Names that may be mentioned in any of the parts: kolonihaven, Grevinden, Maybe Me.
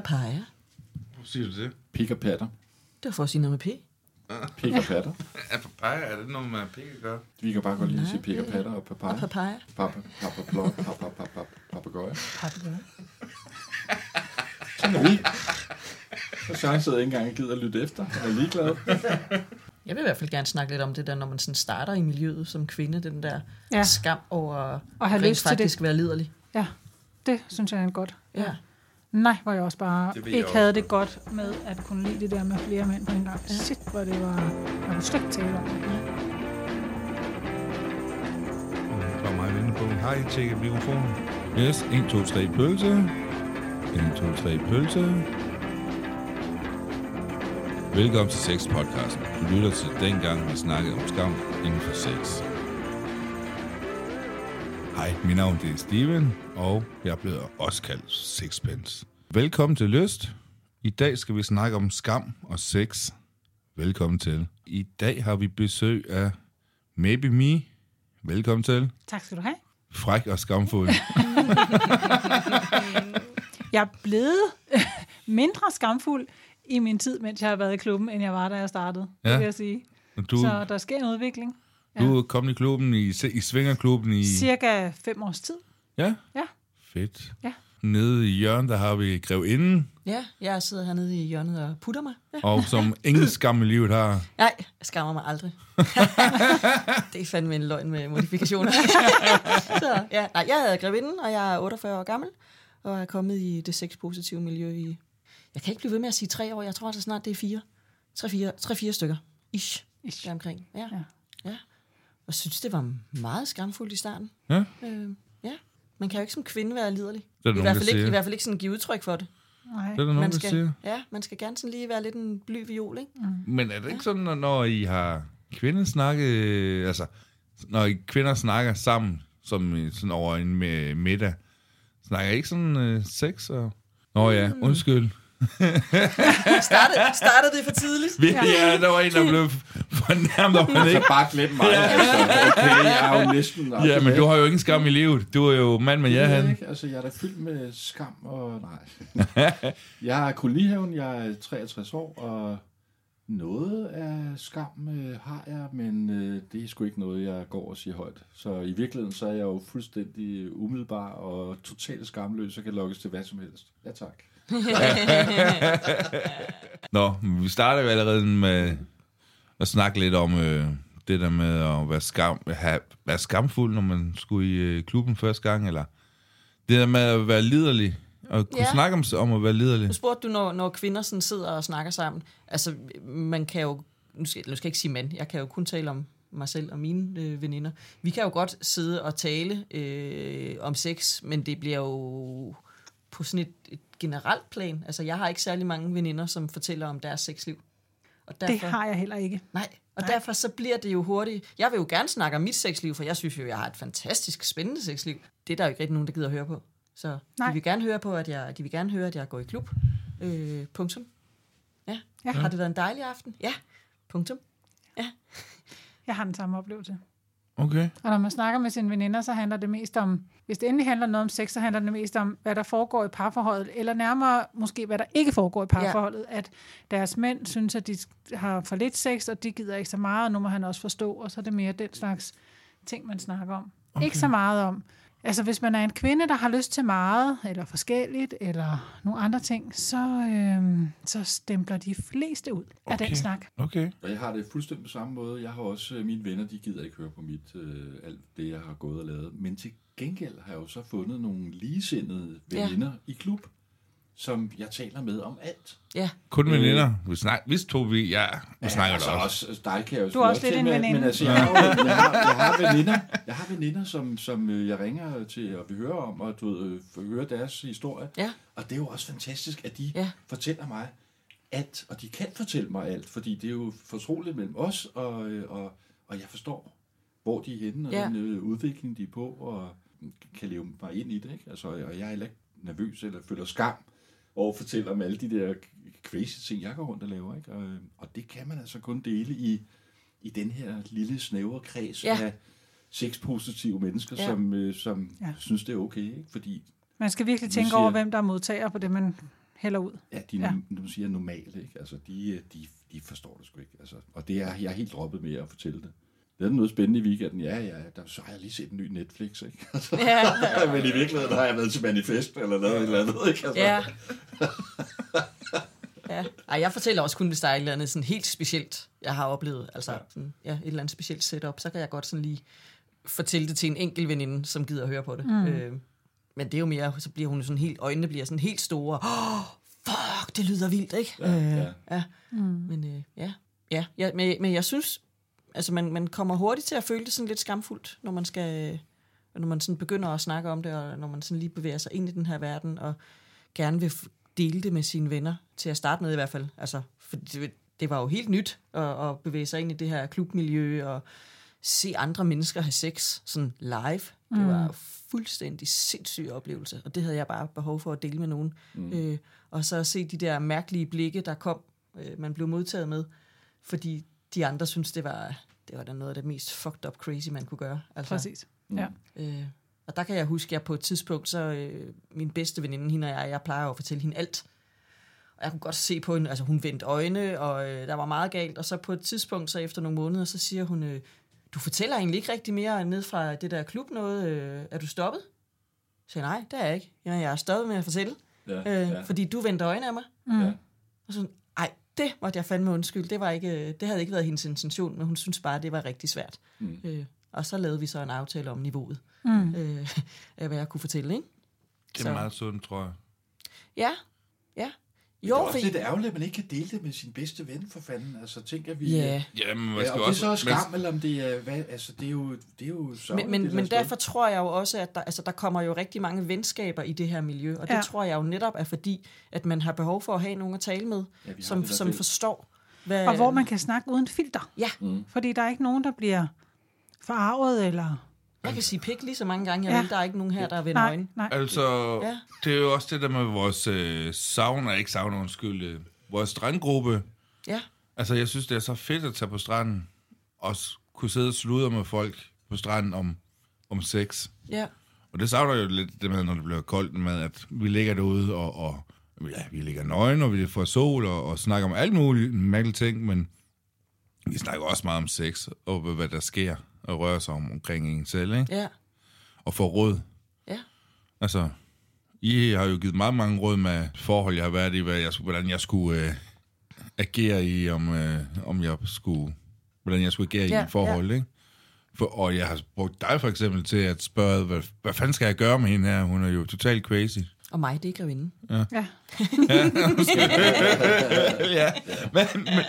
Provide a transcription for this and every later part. Papaya. Hvor siger du det? Pik og patter. Det var for at sige noget med P. Pik og patter. Er papaya, er det noget med pik at gøre? Vi kan bare godt lige sige pik og patter og papaya. Og papaya. Papagøje. Sådan er vi. Så Søren sidder ikke engang og gider at lytte efter. Han er ligeglad. Jeg vil i hvert fald gerne snakke lidt om det der, når man sådan starter i miljøet som kvinde, den der skam over at rent faktisk være liderlig. Ja, det synes jeg er godt. Ja. Nej, hvor jeg også bare ikke havde det godt med at kunne lide det der med flere mænd på en gang. Ja. Shit, hvor det var en slet tale om. Der var meget vinde på. Har I tjekket mikrofonen? Yes, 1, 2, 3, pølse. 1, 2, 3, pølse. Velkommen til Sex-podcasten. Du lytter til dengang, vi snakkede om skam inden for sex. Hej, mit navn er Steven, og jeg bliver også kaldt Sixpence. Velkommen til Lyst. I dag skal vi snakke om skam og sex. Velkommen til. I dag har vi besøg af Maybe Me. Velkommen til. Tak skal du have. Fræk og skamfuld. Jeg er blevet mindre skamfuld i min tid, mens jeg har været i klubben, end jeg var, da jeg startede. Ja. Det vil jeg sige. Så der sker en udvikling. Ja. Du er kommet i klubben, i svingerklubben i... Cirka 5 års tid. Ja? Ja. Fedt. Ja. Nede i hjørnet, der har vi Grevinden. Ja, jeg sidder hernede i hjørnet og putter mig. Ja. Og som ingen skam i livet har. Nej, jeg skammer mig aldrig. Det er fandme en løgn med modifikationer. Så, ja. Nej, jeg hedder Grevinden, og jeg er 48 år gammel, og er kommet i det sex-positive miljø i... Jeg kan ikke blive ved med at sige 3 år, jeg tror altså snart det er 4. 3-4 stykker. Ish. Deromkring. Ja. Ja. Og synes, det var meget skamfuldt i starten. Ja. Ja. Man kan jo ikke som kvinde være liderlig. I hvert fald ikke sådan give udtryk for det. Nej. Det er der nogen, der siger. Ja, man skal gerne sådan lige være lidt en bly viol, ikke? Mm. Men er det ikke sådan, når I har kvindesnakke, altså, når I kvinder snakker sammen, som sådan over en middag, snakker I ikke sådan sex og... Nå ja, undskyld. Startede det for tidligt? Ja, der var en, der blev fornærmet, om han ikke... Så bare glem mig. Okay, jeg er jo næsten... Ja, men du har jo ingen skam i livet. Du er jo mand med jerhand. Altså, jeg er da fyldt med skam og... Nej. Jeg er kolonihaven, jeg er 63 år, og noget af skam har jeg, men det er sgu ikke noget, jeg går og siger højt. Så i virkeligheden, så er jeg jo fuldstændig umiddelbar og totalt skamløs og kan lukkes til hvad som helst. Ja, tak. Nå, vi starter jo allerede med at snakke lidt om det der med at være skamfuld, når man skulle i klubben første gang, eller det der med at være liderlig, og kunne snakke om at være liderlig. Nu spurgte du, når kvinder sådan sidder og snakker sammen, altså man kan jo, nu skal jeg ikke sige mand, jeg kan jo kun tale om mig selv og mine veninder, vi kan jo godt sidde og tale om sex, men det bliver jo på sådan et generelt plan. Altså, jeg har ikke særlig mange veninder, som fortæller om deres sexliv. Og derfor, det har jeg heller ikke. Nej, og derfor så bliver det jo hurtigt. Jeg vil jo gerne snakke om mit sexliv, for jeg synes jo, jeg har et fantastisk spændende sexliv. Det er der jo ikke rigtig nogen, der gider at høre på. Så de vil gerne høre på, at jeg går i klub. Punktum. Ja. Ja. Har det været en dejlig aften? Ja. Punktum. Ja. Jeg har den samme oplevelse. Okay. Og når man snakker med sine veninder, så handler det mest om, hvis det endelig handler noget om sex, så handler det mest om, hvad der foregår i parforholdet, eller nærmere måske, hvad der ikke foregår i parforholdet, at deres mænd synes, at de har for lidt sex, og de gider ikke så meget, og nu må han også forstå, og så er det mere den slags ting, man snakker om. Okay. Ikke så meget om. Altså, hvis man er en kvinde, der har lyst til meget, eller forskelligt, eller nogle andre ting, så stempler de fleste ud af den snak. Okay. Og jeg har det fuldstændig på samme måde. Jeg har også mine venner, de gider ikke høre på alt det, jeg har gået og lavet. Men til gengæld har jeg jo så fundet nogle ligesindede veninder i klub, som jeg taler med om alt. Ja. Kun veninder. Vi snakker da også. Altså, dig kan jeg jo du er også lidt en veninde. Men altså, jeg har veninder, som jeg ringer til, og vi hører om, og du ved, hører deres historie. Ja. Og det er jo også fantastisk, at de fortæller mig alt, og de kan fortælle mig alt, fordi det er jo fortroligt mellem os, og jeg forstår, hvor de er henne, og den udvikling, de er på, og kan leve mig ind i det. Ikke? Altså, og jeg er ikke nervøs, eller føler skam, og fortæller om alle de der crazy ting, jeg går rundt og laver. Ikke? Og det kan man altså kun dele i den her lille snævre kreds af sexpositive mennesker, som synes, det er okay. Ikke? Fordi man skal virkelig tænke over, hvem der er modtager på det, man hælder ud. Ja, de nu siger normale, ikke? Altså, de forstår det sgu ikke. Altså, og det er, jeg er helt droppet med at fortælle det. Det er noget spændende i weekenden. Ja, så har jeg lige set en ny Netflix, ikke? Altså, ja. Men i virkeligheden har jeg været til manifest eller noget eller andet, ikke? Altså. Ja. Ja. Ej, jeg fortæller også kun, hvis der er et eller andet sådan helt specielt, jeg har oplevet. Altså, ja. Sådan, ja, et eller andet specielt setup, så kan jeg godt sådan lige fortælle det til en enkelt veninde, som gider at høre på det. Mm. Men det er jo mere, så bliver hun sådan helt, øjnene bliver sådan helt store. Fuck, det lyder vildt, ikke? Ja. Mm. Men jeg synes, altså man kommer hurtigt til at føle det sådan lidt skamfuldt, når man sådan begynder at snakke om det, og når man sådan lige bevæger sig ind i den her verden, og gerne vil dele det med sine venner, til at starte med i hvert fald. Altså, for det var jo helt nyt at bevæge sig ind i det her klubmiljø, og se andre mennesker have sex sådan live. Det var fuldstændig sindssyg oplevelse, og det havde jeg bare behov for at dele med nogen. Og så at se de der mærkelige blikke, der kom, man blev modtaget med, fordi de andre synes det var da noget af det mest fucked up crazy, man kunne gøre. Altså, præcis, ja. Og der kan jeg huske, at jeg på et tidspunkt, så min bedste veninde, hende og jeg plejer at fortælle hende alt. Og jeg kunne godt se på hende, altså hun vendte øjne, og der var meget galt. Og så på et tidspunkt, så efter nogle måneder, så siger hun, du fortæller egentlig ikke rigtig mere ned fra det der klub noget. Er du stoppet? Så nej, det er jeg ikke. Jamen, jeg er stoppet med at fortælle, fordi du vendte øjne af mig. Mm. Ja. Og sådan, ej, det måtte jeg fandme undskylde. Det havde ikke været hendes intention, men hun synes bare, det var rigtig svært. Mm. Og så lavede vi så en aftale om niveauet af, hvad jeg kunne fortælle, ikke? Det er så meget sundt, tror jeg. Ja. Jo, det er også lidt ærgerligt, at man ikke kan dele det med sin bedste ven, for fanden. Altså, tænker vi... Yeah. Ja, men man skal også... Det er så skam, eller om det er... Hvad, altså, det er jo så... Men derfor tror jeg jo også, at der kommer jo rigtig mange venskaber i det her miljø, og det tror jeg jo netop er fordi, at man har behov for at have nogen at tale med, som forstår... Hvad, og hvor man kan snakke uden filter. Ja. Mm. Fordi der er ikke nogen, der bliver forarvet, eller... Jeg kan sige pik lige så mange gange, jeg ved, der er ikke nogen her, der er vendt øjne. Altså, det er jo også det der med vores vores strandgruppe. Ja. Altså, jeg synes, det er så fedt at tage på stranden, og kunne sidde og sludre med folk på stranden om sex. Ja. Og det savner jo lidt det med, når det bliver koldt, med at vi ligger derude, og vi ligger nøgne, og vi får sol, og snakker om alt muligt mærkelige ting, men vi snakker også meget om sex, og hvad der sker. Og røre sig omkring en selv, ikke? Ja. Og få råd. Ja. Altså, I har jo givet meget mange råd med forhold, jeg har været i, hvordan jeg skulle agere i, hvordan jeg skulle agere i et forhold, ikke? Og jeg har brugt dig for eksempel til at spørge, hvad fanden skal jeg gøre med hende her? Hun er jo totalt crazy. Og mig, det er Grevinden. Ja. Ja.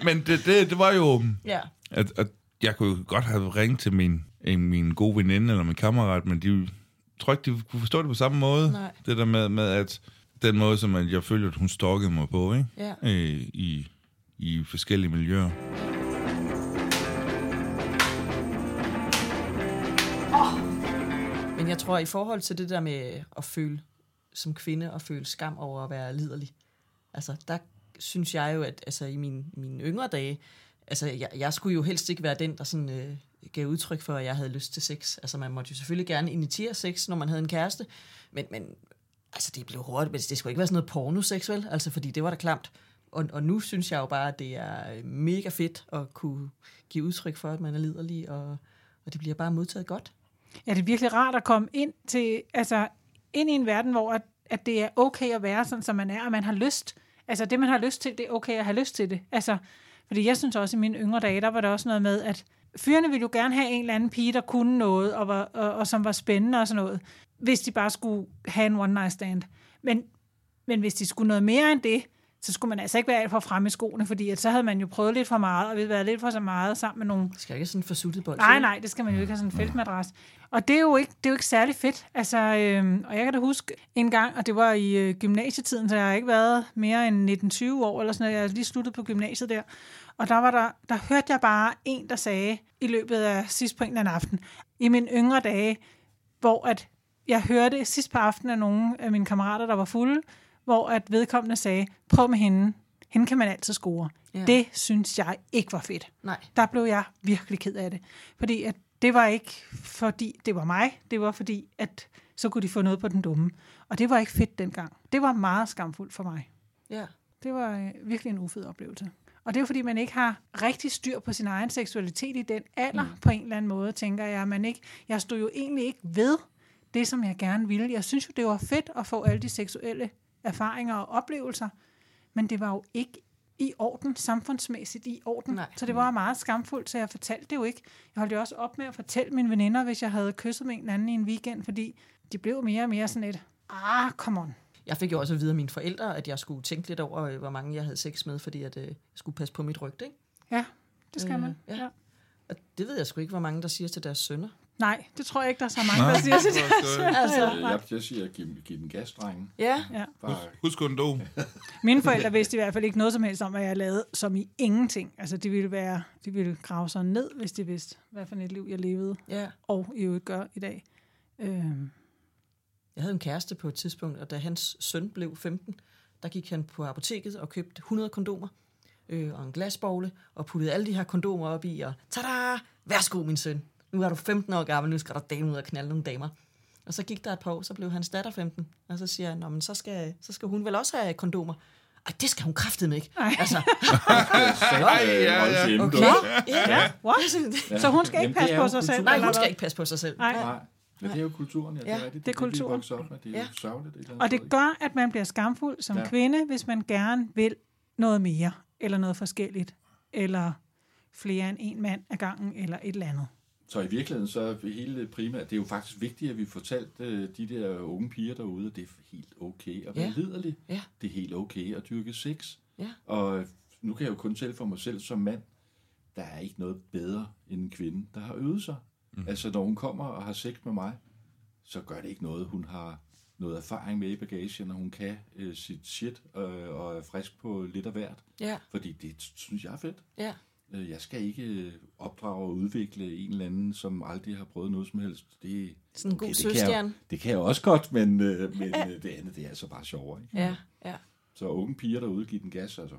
Men det var jo... Ja. At jeg kunne godt have ringet til min gode veninde eller min kammerat, men de tror ikke, de kunne forstå det på samme måde. Nej. Det der med, at den måde, som jeg følte, at hun stalkede mig på, ikke? Ja. I forskellige miljøer. Men jeg tror, i forhold til det der med at føle som kvinde, og føle skam over at være liderlig, altså der synes jeg jo, at altså, i mine yngre dage, altså, jeg skulle jo helst ikke være den, der sådan, gav udtryk for, at jeg havde lyst til sex. Altså, man måtte jo selvfølgelig gerne initiere sex, når man havde en kæreste. Men altså, det blev hurtigt. Men det skulle ikke være sådan noget pornosex, vel? Altså, fordi det var da klamt. Og nu synes jeg jo bare, at det er mega fedt at kunne give udtryk for, at man er liderlig, og det bliver bare modtaget godt. Ja, det er virkelig rart at komme ind i en verden, hvor at det er okay at være sådan, som man er, og man har lyst. Altså, det, man har lyst til, det er okay at have lyst til det. Altså... Fordi jeg synes også, i mine yngre dage, der var der også noget med, at fyrene ville jo gerne have en eller anden pige, der kunne noget, og som var spændende og sådan noget, hvis de bare skulle have en one-night stand. Men hvis de skulle noget mere end det, så skulle man altså ikke være alt for fremme i skoene, fordi at så havde man jo prøvet lidt for meget, og ville være lidt for så meget sammen med nogle... Det skal ikke sådan forsuttet bold. Nej, det skal man jo ikke have sådan en feltmadras. Og det er jo ikke særlig fedt. Altså, og jeg kan da huske en gang, og det var i gymnasietiden, så jeg har ikke været mere end 19-20 år, eller sådan noget. Jeg havde lige sluttet på gymnasiet der. Og der hørte jeg bare en, der sagde i løbet af sidst på en eller anden aften, i mine yngre dage, hvor at jeg hørte sidst på aftenen af nogle af mine kammerater, der var fulde, hvor at vedkommende sagde, prøv med hende. Hende kan man altid score. Ja. Det synes jeg ikke var fedt. Nej. Der blev jeg virkelig ked af det. Fordi at det var ikke, fordi det var mig. Det var fordi, at så kunne de få noget på den dumme. Og det var ikke fedt dengang. Det var meget skamfuldt for mig. Ja. Det var virkelig en ufed oplevelse. Og det er jo, fordi man ikke har rigtig styr på sin egen seksualitet i den alder, på en eller anden måde, tænker jeg. Man ikke, jeg stod jo egentlig ikke ved det, som jeg gerne ville. Jeg synes jo, det var fedt at få alle de seksuelle erfaringer og oplevelser, men det var jo ikke i orden, samfundsmæssigt i orden. Nej. Så det var meget skamfuldt, så jeg fortalte det jo ikke. Jeg holdt jo også op med at fortælle mine veninder, hvis jeg havde kysset med en anden i en weekend, fordi de blev mere og mere sådan et, come on. Jeg fik jo også at vide af mine forældre, at jeg skulle tænke lidt over, hvor mange jeg havde sex med, fordi at, jeg skulle passe på mit rygte, ikke? Ja, det skal man. Ja. Og det ved jeg sgu ikke, hvor mange der siger til deres sønner. Nej, det tror jeg ikke, der er så mange, der siger til deres sønner. Altså, jeg siger, giv den gas, drenge. Ja. Husk kondom. Mine forældre vidste i hvert fald ikke noget som helst om, hvad jeg lavede, som i ingenting. Altså, de ville grave sig ned, hvis de vidste, hvad for et liv jeg levede, og i øvrigt gør i dag. Jeg havde en kæreste på et tidspunkt, og da hans søn blev 15, der gik han på apoteket og købte 100 kondomer og en glasbogle, og puttede alle de her kondomer op i, og tada, værsgo min søn. Nu er du 15 år gammel, nu skal der dame ud og knalde nogle damer. Og så gik der et par år, så blev hans datter 15, og så siger han, nå, men så skal hun vel også have kondomer. Og det skal hun kraftedeme ikke. Altså. Så hun skal ikke passe på sig selv? Nej, hun skal ikke passe på sig selv. Nej. Men det er jo kulturen, det er rigtigt. Det er kulturen. Det er jo sørgeligt. Og det gør, at man bliver skamfuld som kvinde, hvis man gerne vil noget mere, eller noget forskelligt, eller flere end en mand ad gangen, eller et eller andet. Så i virkeligheden, så er hele primært, det er jo faktisk vigtigt, at vi fortalte de der unge piger derude, at det er helt okay at være liderlig. Ja. Det er helt okay at dyrke sex. Ja. Og nu kan jeg jo kun tælle for mig selv som mand, der er ikke noget bedre end en kvinde, der har øvet sig. Altså, når hun kommer og har sex med mig, så gør det ikke noget. Hun har noget erfaring med i bagagen, og hun kan sit shit og er frisk på lidt af hvert. Ja. Fordi det synes jeg er fedt. Ja. Jeg skal ikke opdrage og udvikle en eller anden, som aldrig har prøvet noget som helst. Det, sådan en god søstjerne. Det kan jeg også godt, men det andet det er altså bare sjovere. Ikke? Ja. Så unge piger derude, giver den gas altså.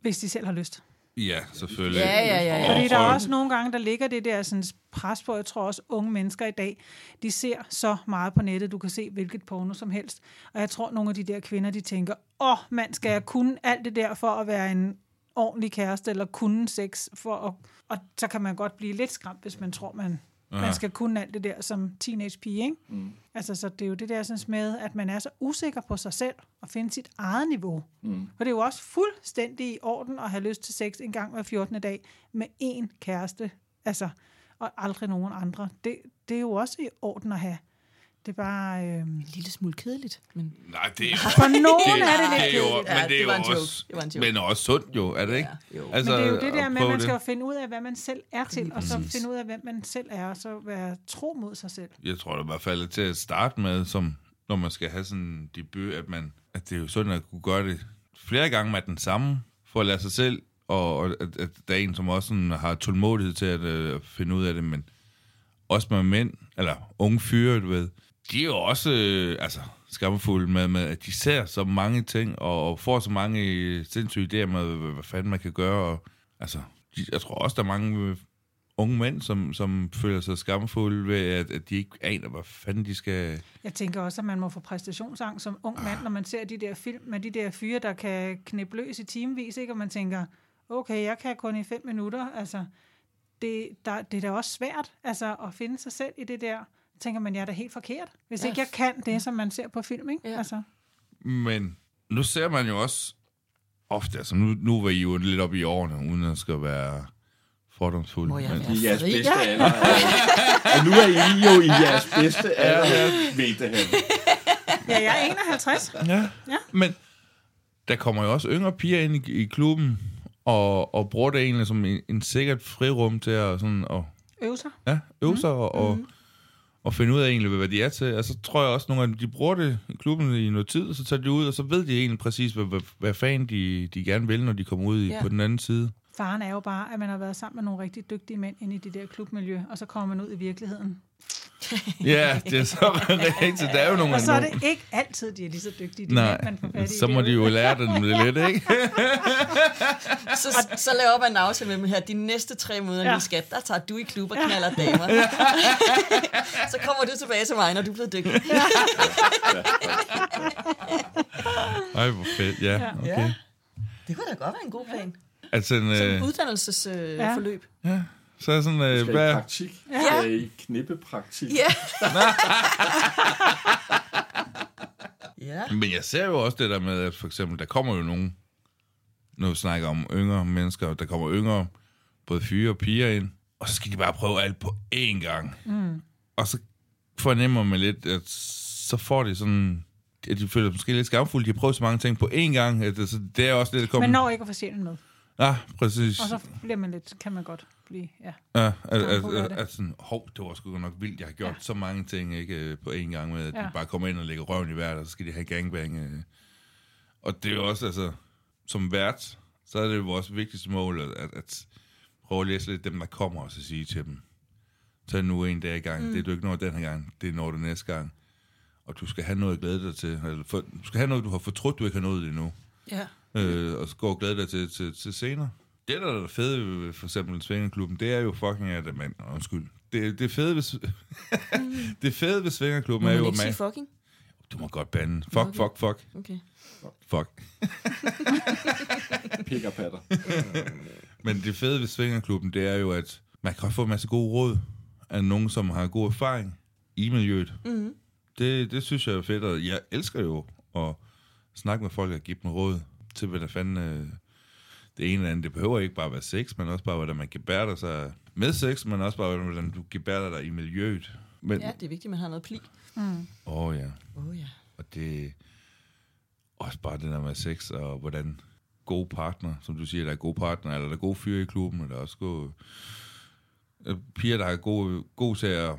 Hvis de selv har lyst. Ja, selvfølgelig. Ja. Fordi der er også nogle gange, der ligger det der sådan pres på, jeg tror også unge mennesker i dag, de ser så meget på nettet, du kan se hvilket porno som helst. Og jeg tror, nogle af de der kvinder, de tænker, mand, skal jeg kunne alt det der for at være en ordentlig kæreste, eller kunne sex for at... Og så kan man godt blive lidt skræmt, hvis man tror, man skal kunne alt det der som teenage-pige, ikke? Mm. Altså, så det er jo det der sådan med, at man er så usikker på sig selv og finde sit eget niveau. Mm. For det er jo også fuldstændig i orden at have lyst til sex en gang hver 14. dag med én kæreste, altså, og aldrig nogen andre. Det er jo også i orden at have. Det er bare... En lille smule kedeligt. Men... Nej, det er jo... For nogen er det lidt kedeligt. Men det er jo også... Men også sundt jo, er det ikke? Jo. Altså, men det er jo det der med, at man skal jo finde ud af, hvad man selv er til, og så finde ud af, hvem man selv er, og så være tro mod sig selv. Jeg tror, det er i hvert fald til at starte med, som når man skal have sådan en debut, at det er jo sundt at kunne gøre det flere gange med den samme, for at lade sig selv, og at der er en, som også sådan, har tålmodighed til at finde ud af det, men også med mænd, eller unge fyre, du ved, de er jo også skamfulde med, at de ser så mange ting, og får så mange sindssyge idéer med, hvad fanden man kan gøre. Og, altså, jeg tror også, der er mange unge mænd, som føler sig skamfulde ved, at de ikke aner, hvad fanden de skal... Jeg tænker også, at man må få præstationsangst som ung mand, når man ser de der film med de der fyre, der kan knippe løs i timevis, ikke? Og man tænker, okay, jeg kan kun i 5 minutter. Altså, det er da også svært altså, at finde sig selv i det der... tænker man, jeg er da helt forkert, hvis ikke jeg kan det, som man ser på film, ikke? Ja. Altså. Men nu ser man jo også ofte, altså nu var I jo lidt oppe i årene, uden at skal være fordomsfulde. Må jeg være fri? I jeres bedste alder. Og nu er I jo i jeres bedste alder ved det her. Ja, jeg er 51. Ja. Men der kommer jo også yngre piger ind i klubben, og bruger det egentlig som en sikkert frirum til at sådan... Og, øve sig. Ja, øve sig og finde ud af egentlig, hvad de er til. Og så tror jeg også, at nogle af dem, de bruger det i klubben i noget tid, og så tager de ud, og så ved de egentlig præcis, hvad fanden de gerne vil, når de kommer ud på den anden side. Faren er jo bare, at man har været sammen med nogle rigtig dygtige mænd inde i det der klubmiljø, og så kommer man ud i virkeligheden. Ja, det er så rigtigt. Der er jo nogen. Og så er det ikke altid, de er lige så dygtige. Det nej, man får fat i så må de jo lære dem lidt, ikke? så laver op en aftale med dem her. De næste 3 måneder, ja. Min skat, der tager du i klub og knaller damer. Ja. Så kommer du tilbage til mig, når du bliver dygtig. Ja. Ej, hvor fedt. Ja, okay. Ja. Det kunne da godt være en god plan. Altså en uddannelsesforløb. Ja. Så er sådan, skal I praktik? Ja. Skal I knippepraktik? Ja. Ja. Men jeg ser jo også det der med, at for eksempel, der kommer jo nogen, når vi snakker om yngre mennesker, der kommer yngre, både fyre og piger ind, og så skal de bare prøve alt på én gang. Mm. Og så fornemmer man lidt, at så får de sådan, at de føler måske lidt skamfulde, de har prøvet så mange ting på én gang, at det er også lidt at komme. Man når ikke at få sjælen med. Ja, præcis. Og så bliver man lidt, kan man godt blive, ja. Ja, sådan, det var sgu nok vildt, jeg har gjort så mange ting, ikke, på én gang med, at de bare kommer ind og lægger røven i vejret, og så skal de have gangbang. Og det er jo også, altså, som vært, så er det vores vigtigste mål, at prøve at læse lidt dem, der kommer, og så sige til dem, tag nu en dag i gang, det er du ikke nået den her gang, det når du næste gang, og du skal have noget at glæde dig til, eller du skal have noget, du har fortrudt, du ikke har nået endnu. Ja. Og så går og glæder dig til senere. Det, der er fede ved for eksempel Svingerklubben, det er jo fucking, at man... Undskyld. Det fede ved... Det fede ved Svingerklubben er jo... Må man ikke sige fucking? Du må godt bande. Fuck. Okay. Fuck. Pikkerpatter. Men det fede ved Svingerklubben, det er jo, at man kan få en masse gode råd af nogen, som har god erfaring i miljøet. Mm-hmm. Det synes jeg er fedt, og jeg elsker jo at snakke med folk og give dem råd til, hvad der fanden det ene eller andet. Det behøver ikke bare være sex, men også bare, hvordan man gebærder sig med sex, men også bare, hvordan du gebærder dig i miljøet. Men, ja, det er vigtigt, at man har noget pli. Åh ja. Og det er også bare det der med sex, og hvordan gode partner, som du siger, der er gode partner, eller der er gode fyre i klubben, eller også gode piger, der er gode til at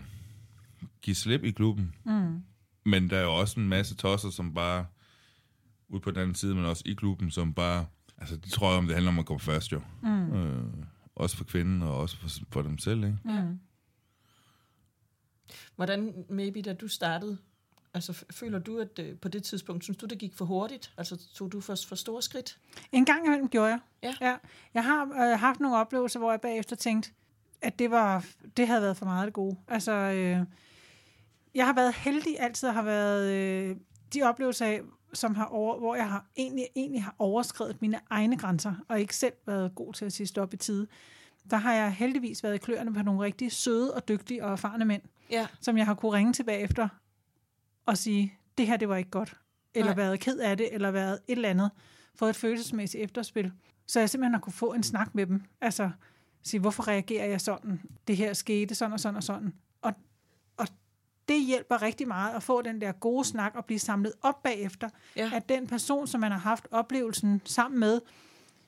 give slip i klubben. Mm. Men der er jo også en masse tosser, som bare ude på den anden side, men også i klubben, som bare... Altså, det tror jeg om, det handler om at komme først, jo. Mm. Også for kvinden, og også for dem selv, ikke? Mm. Hvordan, Maybe, da du startede, altså, føler du, at på det tidspunkt, synes du, det gik for hurtigt? Altså, tog du for store skridt? En gang imellem gjorde jeg. Ja. Jeg har haft nogle oplevelser, hvor jeg bagefter tænkte, at det havde været for meget det gode. Altså, jeg har været heldig altid, og har været de oplevelser af, hvor jeg har egentlig har overskredet mine egne grænser, og ikke selv været god til at sige stop i tide. Der har jeg heldigvis været i kløerne på nogle rigtig søde og dygtige og erfarne mænd, som jeg har kunne ringe tilbage efter og sige, det her, det var ikke godt. Eller været ked af det, eller været et eller andet. Fået et følelsesmæssigt efterspil. Så jeg simpelthen har kunne få en snak med dem. Altså, sige, hvorfor reagerer jeg sådan? Det her skete sådan og sådan og sådan. Det hjælper rigtig meget at få den der gode snak og blive samlet op bagefter, at den person, som man har haft oplevelsen sammen med,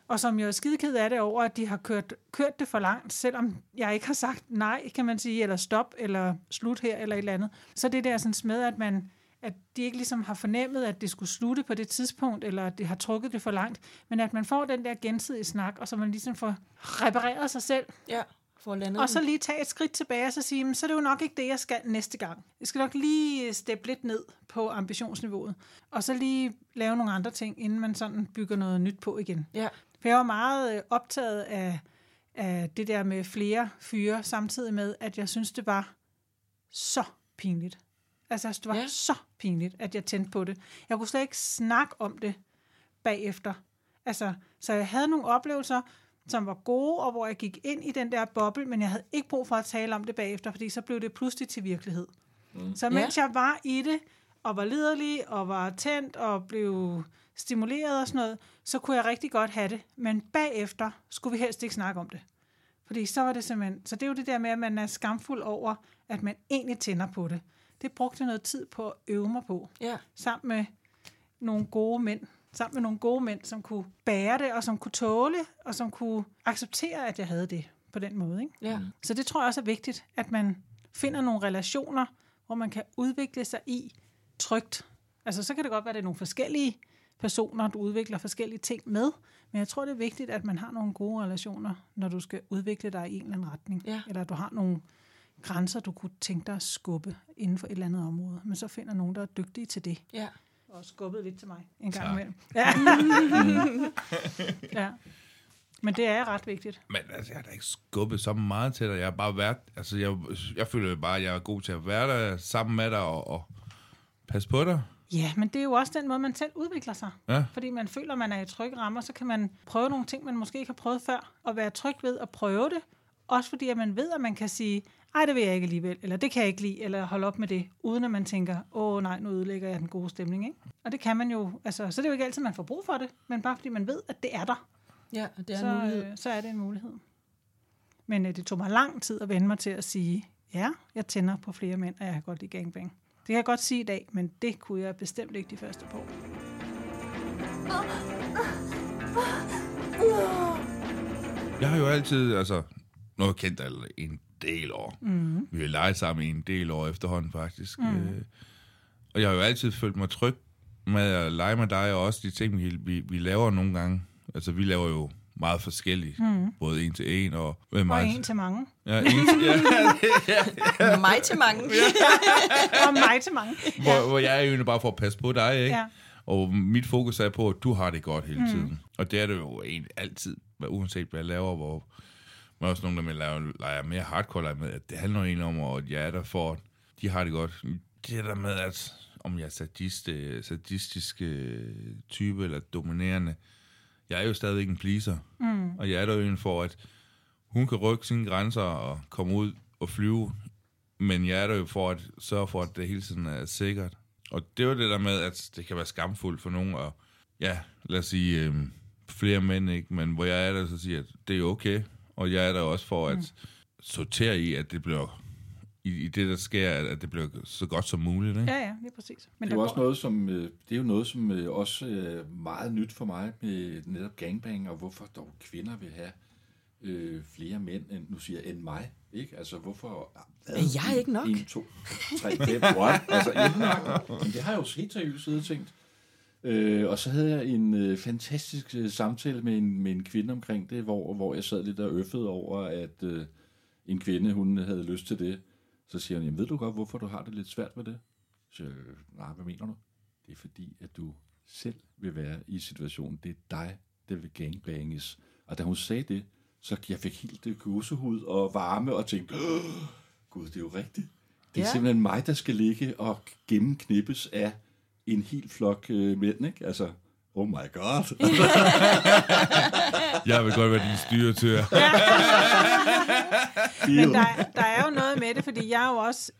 og som jeg er skideked af det over, at de har kørt det for langt, selvom jeg ikke har sagt nej, kan man sige, eller stop, eller slut her, eller et eller andet. Så det der sådan med, at de ikke ligesom har fornemmet, at det skulle slutte på det tidspunkt, eller at det har trukket det for langt, men at man får den der gensidige snak, og så man ligesom får repareret sig selv. Ja. Og så lige tage et skridt tilbage og så sige, så er det jo nok ikke det, jeg skal næste gang. Jeg skal nok lige steppe lidt ned på ambitionsniveauet, og så lige lave nogle andre ting, inden man sådan bygger noget nyt på igen. Ja. For jeg var meget optaget af det der med flere fyre, samtidig med, at jeg synes, det var så pinligt. Altså, det var så pinligt, at jeg tændte på det. Jeg kunne slet ikke snakke om det bagefter. Altså, så jeg havde nogle oplevelser, som var gode, og hvor jeg gik ind i den der boble, men jeg havde ikke brug for at tale om det bagefter, fordi så blev det pludselig til virkelighed. Mm. Så mens jeg var i det, og var liderlig, og var tændt, og blev stimuleret og sådan noget, så kunne jeg rigtig godt have det, men bagefter skulle vi helst ikke snakke om det. Fordi så var det simpelthen... Så det er jo det der med, at man er skamfuld over, at man egentlig tænder på det. Det brugte noget tid på at øve mig på, sammen med nogle gode mænd, som kunne bære det, og som kunne tåle, og som kunne acceptere, at jeg havde det på den måde. Ikke? Ja. Så det tror jeg også er vigtigt, at man finder nogle relationer, hvor man kan udvikle sig i trygt. Altså, så kan det godt være, at det er nogle forskellige personer, du udvikler forskellige ting med, men jeg tror, det er vigtigt, at man har nogle gode relationer, når du skal udvikle dig i en eller anden retning, eller at du har nogle grænser, du kunne tænke dig at skubbe inden for et eller andet område, men så finder nogen, der er dygtige til det. Ja. Og skubbet lidt til mig en gang imellem. Ja. Ja. Men det er ret vigtigt. Men altså, jeg har da ikke skubbet så meget til dig. Jeg har bare været... Altså, jeg føler jo bare, at jeg er god til at være der sammen med dig og passe på dig. Ja, men det er jo også den måde, man selv udvikler sig. Ja. Fordi man føler, man er i trygge rammer, så kan man prøve nogle ting, man måske ikke har prøvet før, og være tryg ved at prøve det. Også fordi, at man ved, at man kan sige, ej, det vil jeg ikke alligevel, eller det kan jeg ikke lide, eller holde op med det, uden at man tænker, åh nej, nu udlægger jeg den gode stemning, ikke? Og det kan man jo, altså, så det er jo ikke altid, man får brug for det, men bare fordi man ved, at det er der. Ja, det er så, en mulighed. Så er det en mulighed. Men det tog mig lang tid at vende mig til at sige, ja, jeg tænder på flere mænd, og jeg kan godt lide gangbang. Det kan jeg godt sige i dag, men det kunne jeg bestemt ikke de første på. Jeg har jo altid, altså, nu har jeg kendt dig en del år. Mm. Vi har leget sammen i en del år efterhånden, faktisk. Mm. Og jeg har jo altid følt mig tryg med at lege med dig, og også de ting, vi laver nogle gange. Altså, vi laver jo meget forskellige. Mm. Både en til en og... Og en til mange. Ja, en til... Ja, ja. Mig til mange. Ja. Og mig til mange. Ja. Hvor jeg er jo bare for at passe på dig, ikke? Ja. Og mit fokus er på, at du har det godt hele tiden. Og det er det jo egentlig altid, uanset hvad jeg laver, hvor... Men også nogle, der leger mere hardcore med, at det handler jo egentlig om, at jeg er der for, de har det godt. Det der med, at om jeg er sadistisk type eller dominerende, jeg er jo stadigvæk en pleaser. Mm. Og jeg er der jo en for, at hun kan rykke sine grænser og komme ud og flyve, men jeg er der jo for at sørge for, at det hele tiden er sikkert. Og det er jo det der med, at det kan være skamfuldt for nogen, og ja, lad os sige, flere mænd, ikke? Men hvor jeg er der, så siger jeg, at det er okay. Og jeg er der også for at sortere i, at det bliver i det der sker, at det bliver så godt som muligt, ikke? Ja, ja, det er præcis. Men det er også noget, som også meget nyt for mig med netop gangbang, og hvorfor dog kvinder vil have flere mænd end mig, ikke? Altså hvorfor? Jeg er ikke nok. 1, 2, 3, 5. Altså ikke nok. Men det har jeg jo helt seriøst siddet og tænkt. Og så havde jeg en fantastisk samtale med en kvinde omkring det, hvor jeg sad lidt og øffede over, at en kvinde, hun havde lyst til det. Så siger hun, jamen ved du godt, hvorfor du har det lidt svært med det? Så jeg, nej, hvad mener du? Det er fordi, at du selv vil være i situationen. Det er dig, der vil gangbanges. Og da hun sagde det, så jeg fik helt det gåsehud og varme og tænkte, gud, det er jo rigtigt. Det er simpelthen mig, der skal ligge og gennemknippes af en hel flok mænd, ikke? Altså, oh my god. Jeg vil godt være din styretør. Men der er jo noget med det, fordi jeg er jo også,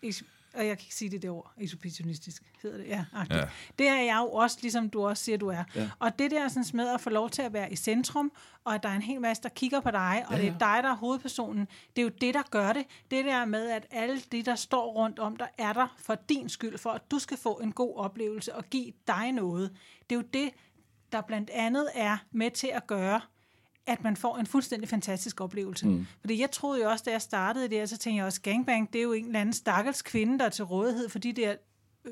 og jeg kan ikke sige det ord, exhibitionistisk hedder det, ja, ja. Det er jeg jo også, ligesom du også siger, du er. Ja. Og det der sådan med at få lov til at være i centrum, og at der er en hel masse, der kigger på dig, og ja, ja. Det er dig, der er hovedpersonen, det er jo det, der gør det. Det der med, at alle de, der står rundt om dig, er der for din skyld, for at du skal få en god oplevelse og give dig noget. Det er jo det, der blandt andet er med til at gøre, at man får en fuldstændig fantastisk oplevelse. Mm. Fordi jeg troede jo også, da jeg startede det, så tænkte jeg også, gangbang, det er jo en eller anden stakkels kvinde, der er til rådighed for de der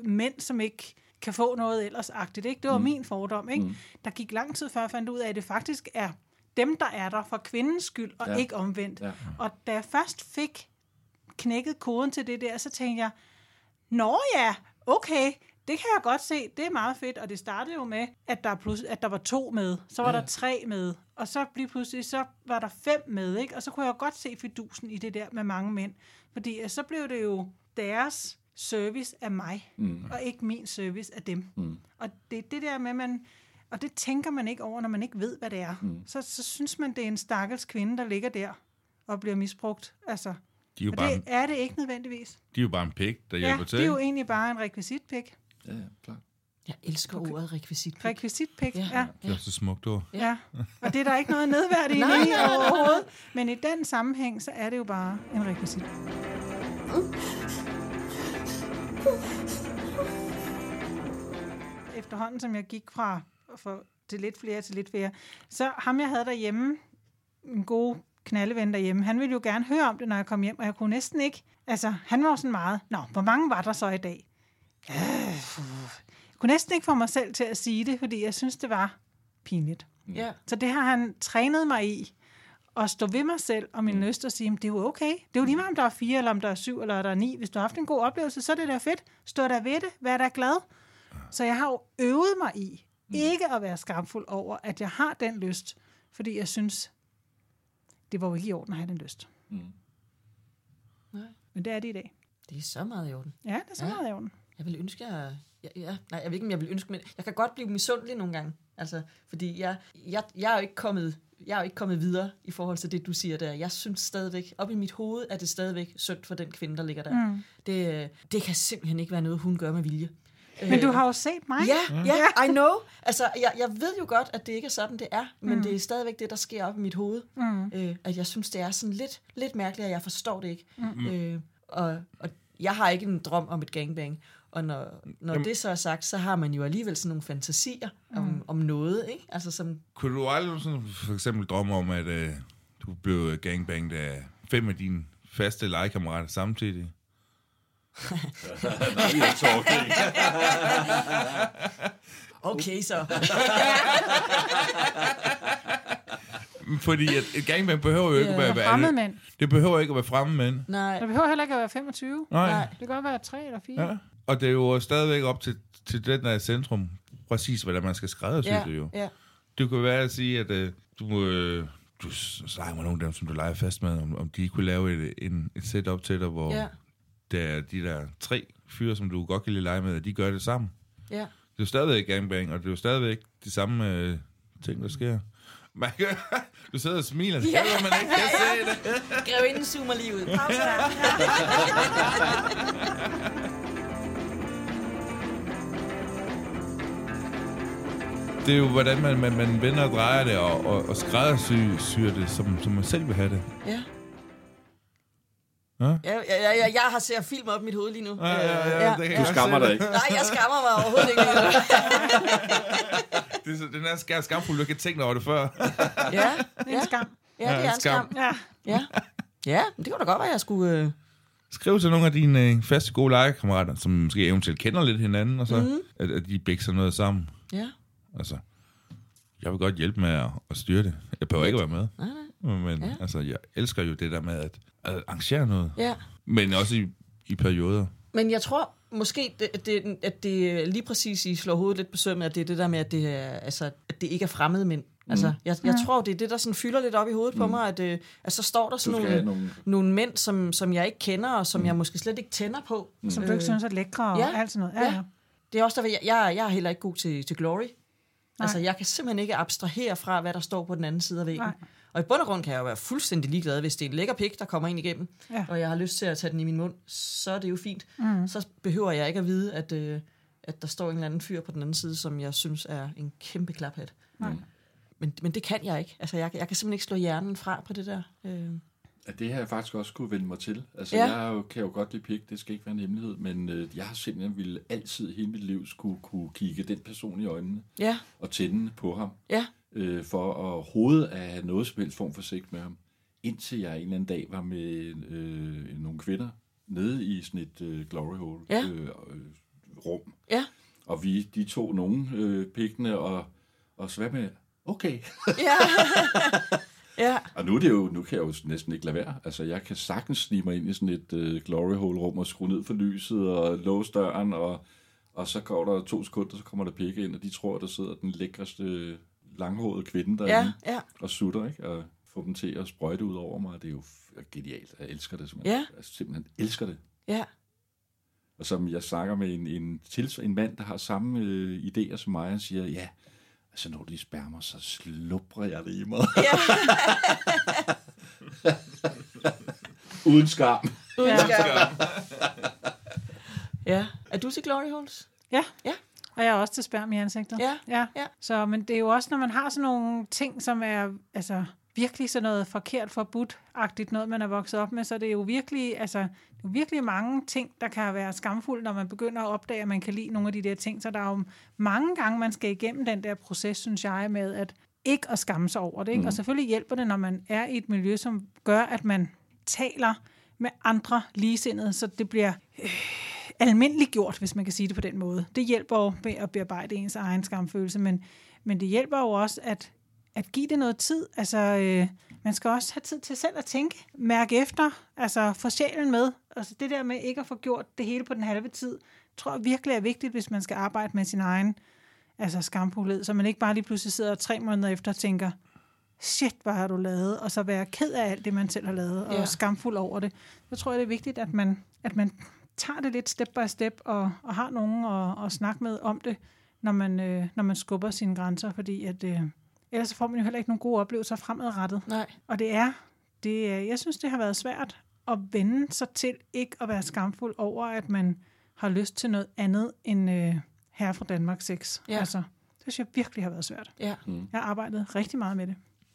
mænd, som ikke kan få noget ellers-agtigt, ikke? Det var min fordom, ikke? Mm. Der gik lang tid før, jeg fandt ud af, at det faktisk er dem, der er der for kvindens skyld, og ikke omvendt. Ja. Og da jeg først fik knækket koden til det der, så tænkte jeg, nå ja, okay, det kan jeg godt se, det er meget fedt, og det startede jo med, at der var 2 med, så var der 3 med, og så lige pludselig, så var der 5 med, ikke? Og så kunne jeg jo godt se fidusen i det der med mange mænd, fordi så blev det jo deres service af mig, og ikke min service af dem. Mm. Og det er det der med, og det tænker man ikke over, når man ikke ved, hvad det er. Mm. Så synes man, det er en stakkels kvinde, der ligger der og bliver misbrugt, altså. De er det er det ikke nødvendigvis. De er jo bare en pik, der hjælper til. Ja, det er jo egentlig bare en rekvisitpik. Ja, klart. Jeg elsker ordet rekvisitpik. Rekvisitpik, ja. Det er så smukt ord. Ja, og det er der ikke noget nedværdigt i overhovedet. Men i den sammenhæng, så er det jo bare en rekvisit. Efterhånden, som jeg gik fra til lidt flere til lidt flere, så ham jeg havde derhjemme, en god knaldeven derhjemme, han ville jo gerne høre om det, når jeg kom hjem, og jeg kunne næsten ikke. Altså, han var jo sådan meget, nå, hvor mange var der så i dag? Jeg kunne næsten ikke få mig selv til at sige det, fordi jeg synes, det var pinligt. Yeah. Så det har han trænet mig i, og stå ved mig selv og min lyst og sige, det er jo okay. Det er jo lige meget, om der er 4, eller om der er 7, eller der er 9. Hvis du har haft en god oplevelse, så er det da fedt. Stå der ved det. Vær da glad. Så jeg har jo øvet mig i ikke at være skamfuld over, at jeg har den lyst. Fordi jeg synes, det var jo ikke i orden at have den lyst. Nej. Men det er det i dag. Det er så meget i orden. Ja, det er så meget i orden. Jeg vil ønske, jeg ved ikke, om jeg vil ønske, men jeg kan godt blive misundelig nogle gange. Altså, fordi jeg er jo ikke kommet... Jeg er jo ikke kommet videre i forhold til det, du siger der. Jeg synes stadigvæk, op i mit hoved, er det stadigvæk synd for den kvinde, der ligger der. Det kan simpelthen ikke være noget, hun gør med vilje. Men du har jo set mig. Ja, I know. Altså, jeg ved jo godt, at det ikke er sådan, det er. Men det er stadigvæk det, der sker op i mit hoved. At jeg synes, det er sådan lidt mærkeligt, og jeg forstår det ikke. Og jeg har ikke en drøm om et gangbang. Og når det så er sagt, så har man jo alligevel sådan nogle fantasier om noget, ikke? Altså som... Kunne du aldrig sådan, for eksempel drømme om, at du blev gangbanget af 5 af dine faste legekammerater samtidig? Okay, så... Fordi et gangbang behøver jo ikke at være fremmedmænd. Det behøver ikke at være fremmedmænd. Nej. Det behøver heller ikke at være 25. Nej. Det kan godt være 3 eller 4. Ja. Og det er jo stadigvæk op til den der centrum, præcis hvordan man skal skræddersy det jo. Ja. Det kunne være at sige, at du snakker med nogle af dem, som du leger fast med, om de kunne lave et setup til dig, hvor der er de der 3 fyre, som du godt kan lide lege med, og de gør det sammen. Ja. Det er jo stadigvæk gangbang, og det er jo stadigvæk de samme ting, der sker. Man kan, du sidder og smiler, så man ikke kan se det. Grevinden zoomer lige ud. Pause der. Det er jo, hvordan man vender og drejer det, og skræddersyr det, som man selv vil have det. Ja. Jeg har set film op i mit hoved lige nu. Du skammer dig ikke. Nej, jeg skammer mig overhovedet ikke. Den er skamfuld, du ikke har tænkt over det før. Ja, det er en skam. Ja, det er en skam. Ja, det kunne da godt være, at jeg skulle... Skrive til nogle af dine faste gode legekammerater, som måske eventuelt kender lidt hinanden, og så at de bækser noget sammen. Ja. Altså, jeg vil godt hjælpe med at styre det. Jeg behøver ikke at være med. Nej. Men jeg elsker jo det der med at arrangere noget. Ja. Men også i perioder. Men jeg tror... Måske, at det lige præcis I slår hovedet lidt på sømmet, at det er det der med, at det ikke er fremmede mænd. Altså, jeg tror, det er det, der sådan fylder lidt op i hovedet på mig, at så står der sådan nogle mænd, som jeg ikke kender, og som jeg måske slet ikke tænder på. Som du ikke synes er lækre og alt sådan noget. Ja. Det er også derfor, jeg er heller ikke god til Glory. Nej. Altså, jeg kan simpelthen ikke abstrahere fra, hvad der står på den anden side af væggen. Nej. Og i bund og grund kan jeg jo være fuldstændig ligeglad, hvis det er en lækker pik, der kommer ind igennem, og jeg har lyst til at tage den i min mund, så er det jo fint. Så behøver jeg ikke at vide, at der står en eller anden fyr på den anden side, som jeg synes er en kæmpe klaphat. Men det kan jeg ikke. Altså, jeg kan simpelthen ikke slå hjernen fra på det der. At det har jeg faktisk også kunne vende mig til. Altså, jeg kan jo godt lide pik, det skal ikke være en hemmelighed, men jeg har simpelthen ville altid hele mit liv kunne kigge den person i øjnene og tænde på ham. Ja. For overhovedet at have noget som helst form for sigt med ham, indtil jeg en eller anden dag var med nogle kvinder nede i sådan et glory hole rum. Ja. Og de tog nogle pikkene og svær med, okay. Ja. Og nu kan jeg jo næsten ikke lade være. Altså, jeg kan sagtens snige mig ind i sådan et glory hole rum og skrue ned for lyset og låse døren, og så går der 2 sekunder, så kommer der pikke ind, og de tror, der sidder den lækreste langhåret kvinde derinde, og sutter, ikke? Og få dem til at sprøjte ud over mig, det er jo genialt. Jeg elsker det simpelthen. Ja. Jeg simpelthen elsker det. Ja. Og som jeg snakker med en mand, der har samme idéer som mig, og siger, altså når de spærrer mig, så slubrer jeg det i mig. Ja. Uden skam. Uden skam. Ja. Er du til Glory Holes? Ja. Ja. Og jeg er også til sperm i ansigtet. Ja. Så, men det er jo også, når man har sådan nogle ting, som er virkelig sådan noget forkert, forbudt-agtigt noget, man er vokset op med, så det er jo virkelig, virkelig mange ting, der kan være skamfulde, når man begynder at opdage, at man kan lide nogle af de der ting. Så der er jo mange gange, man skal igennem den der proces, synes jeg, med at ikke at skamme sig over det. Ikke? Og selvfølgelig hjælper det, når man er i et miljø, som gør, at man taler med andre ligesindede, så det bliver... almindeligt gjort, hvis man kan sige det på den måde. Det hjælper jo med at bearbejde ens egen skamfølelse, men det hjælper jo også, at at give det noget tid. Altså, man skal også have tid til selv at tænke, mærke efter, altså få sjælen med. Altså det der med ikke at få gjort det hele på den halve tid, tror jeg virkelig er vigtigt, hvis man skal arbejde med sin egen altså skamfuldhed, så man ikke bare lige pludselig sidder 3 måneder efter og tænker, shit, hvad har du lavet, og så være ked af alt det, man selv har lavet, og skamfuld over det. Så tror jeg, det er vigtigt, at man tager det lidt step by step, og har nogen at snakke med om det, når man skubber sine grænser, fordi at... Ellers får man jo heller ikke nogen gode oplevelser fremadrettet. Nej. Og jeg synes, det har været svært at vende sig til ikke at være skamfuld over, at man har lyst til noget andet end Herre fra Danmark 6. Ja. Altså, det synes jeg virkelig har været svært. Ja. Mm. Jeg har arbejdet rigtig meget med det.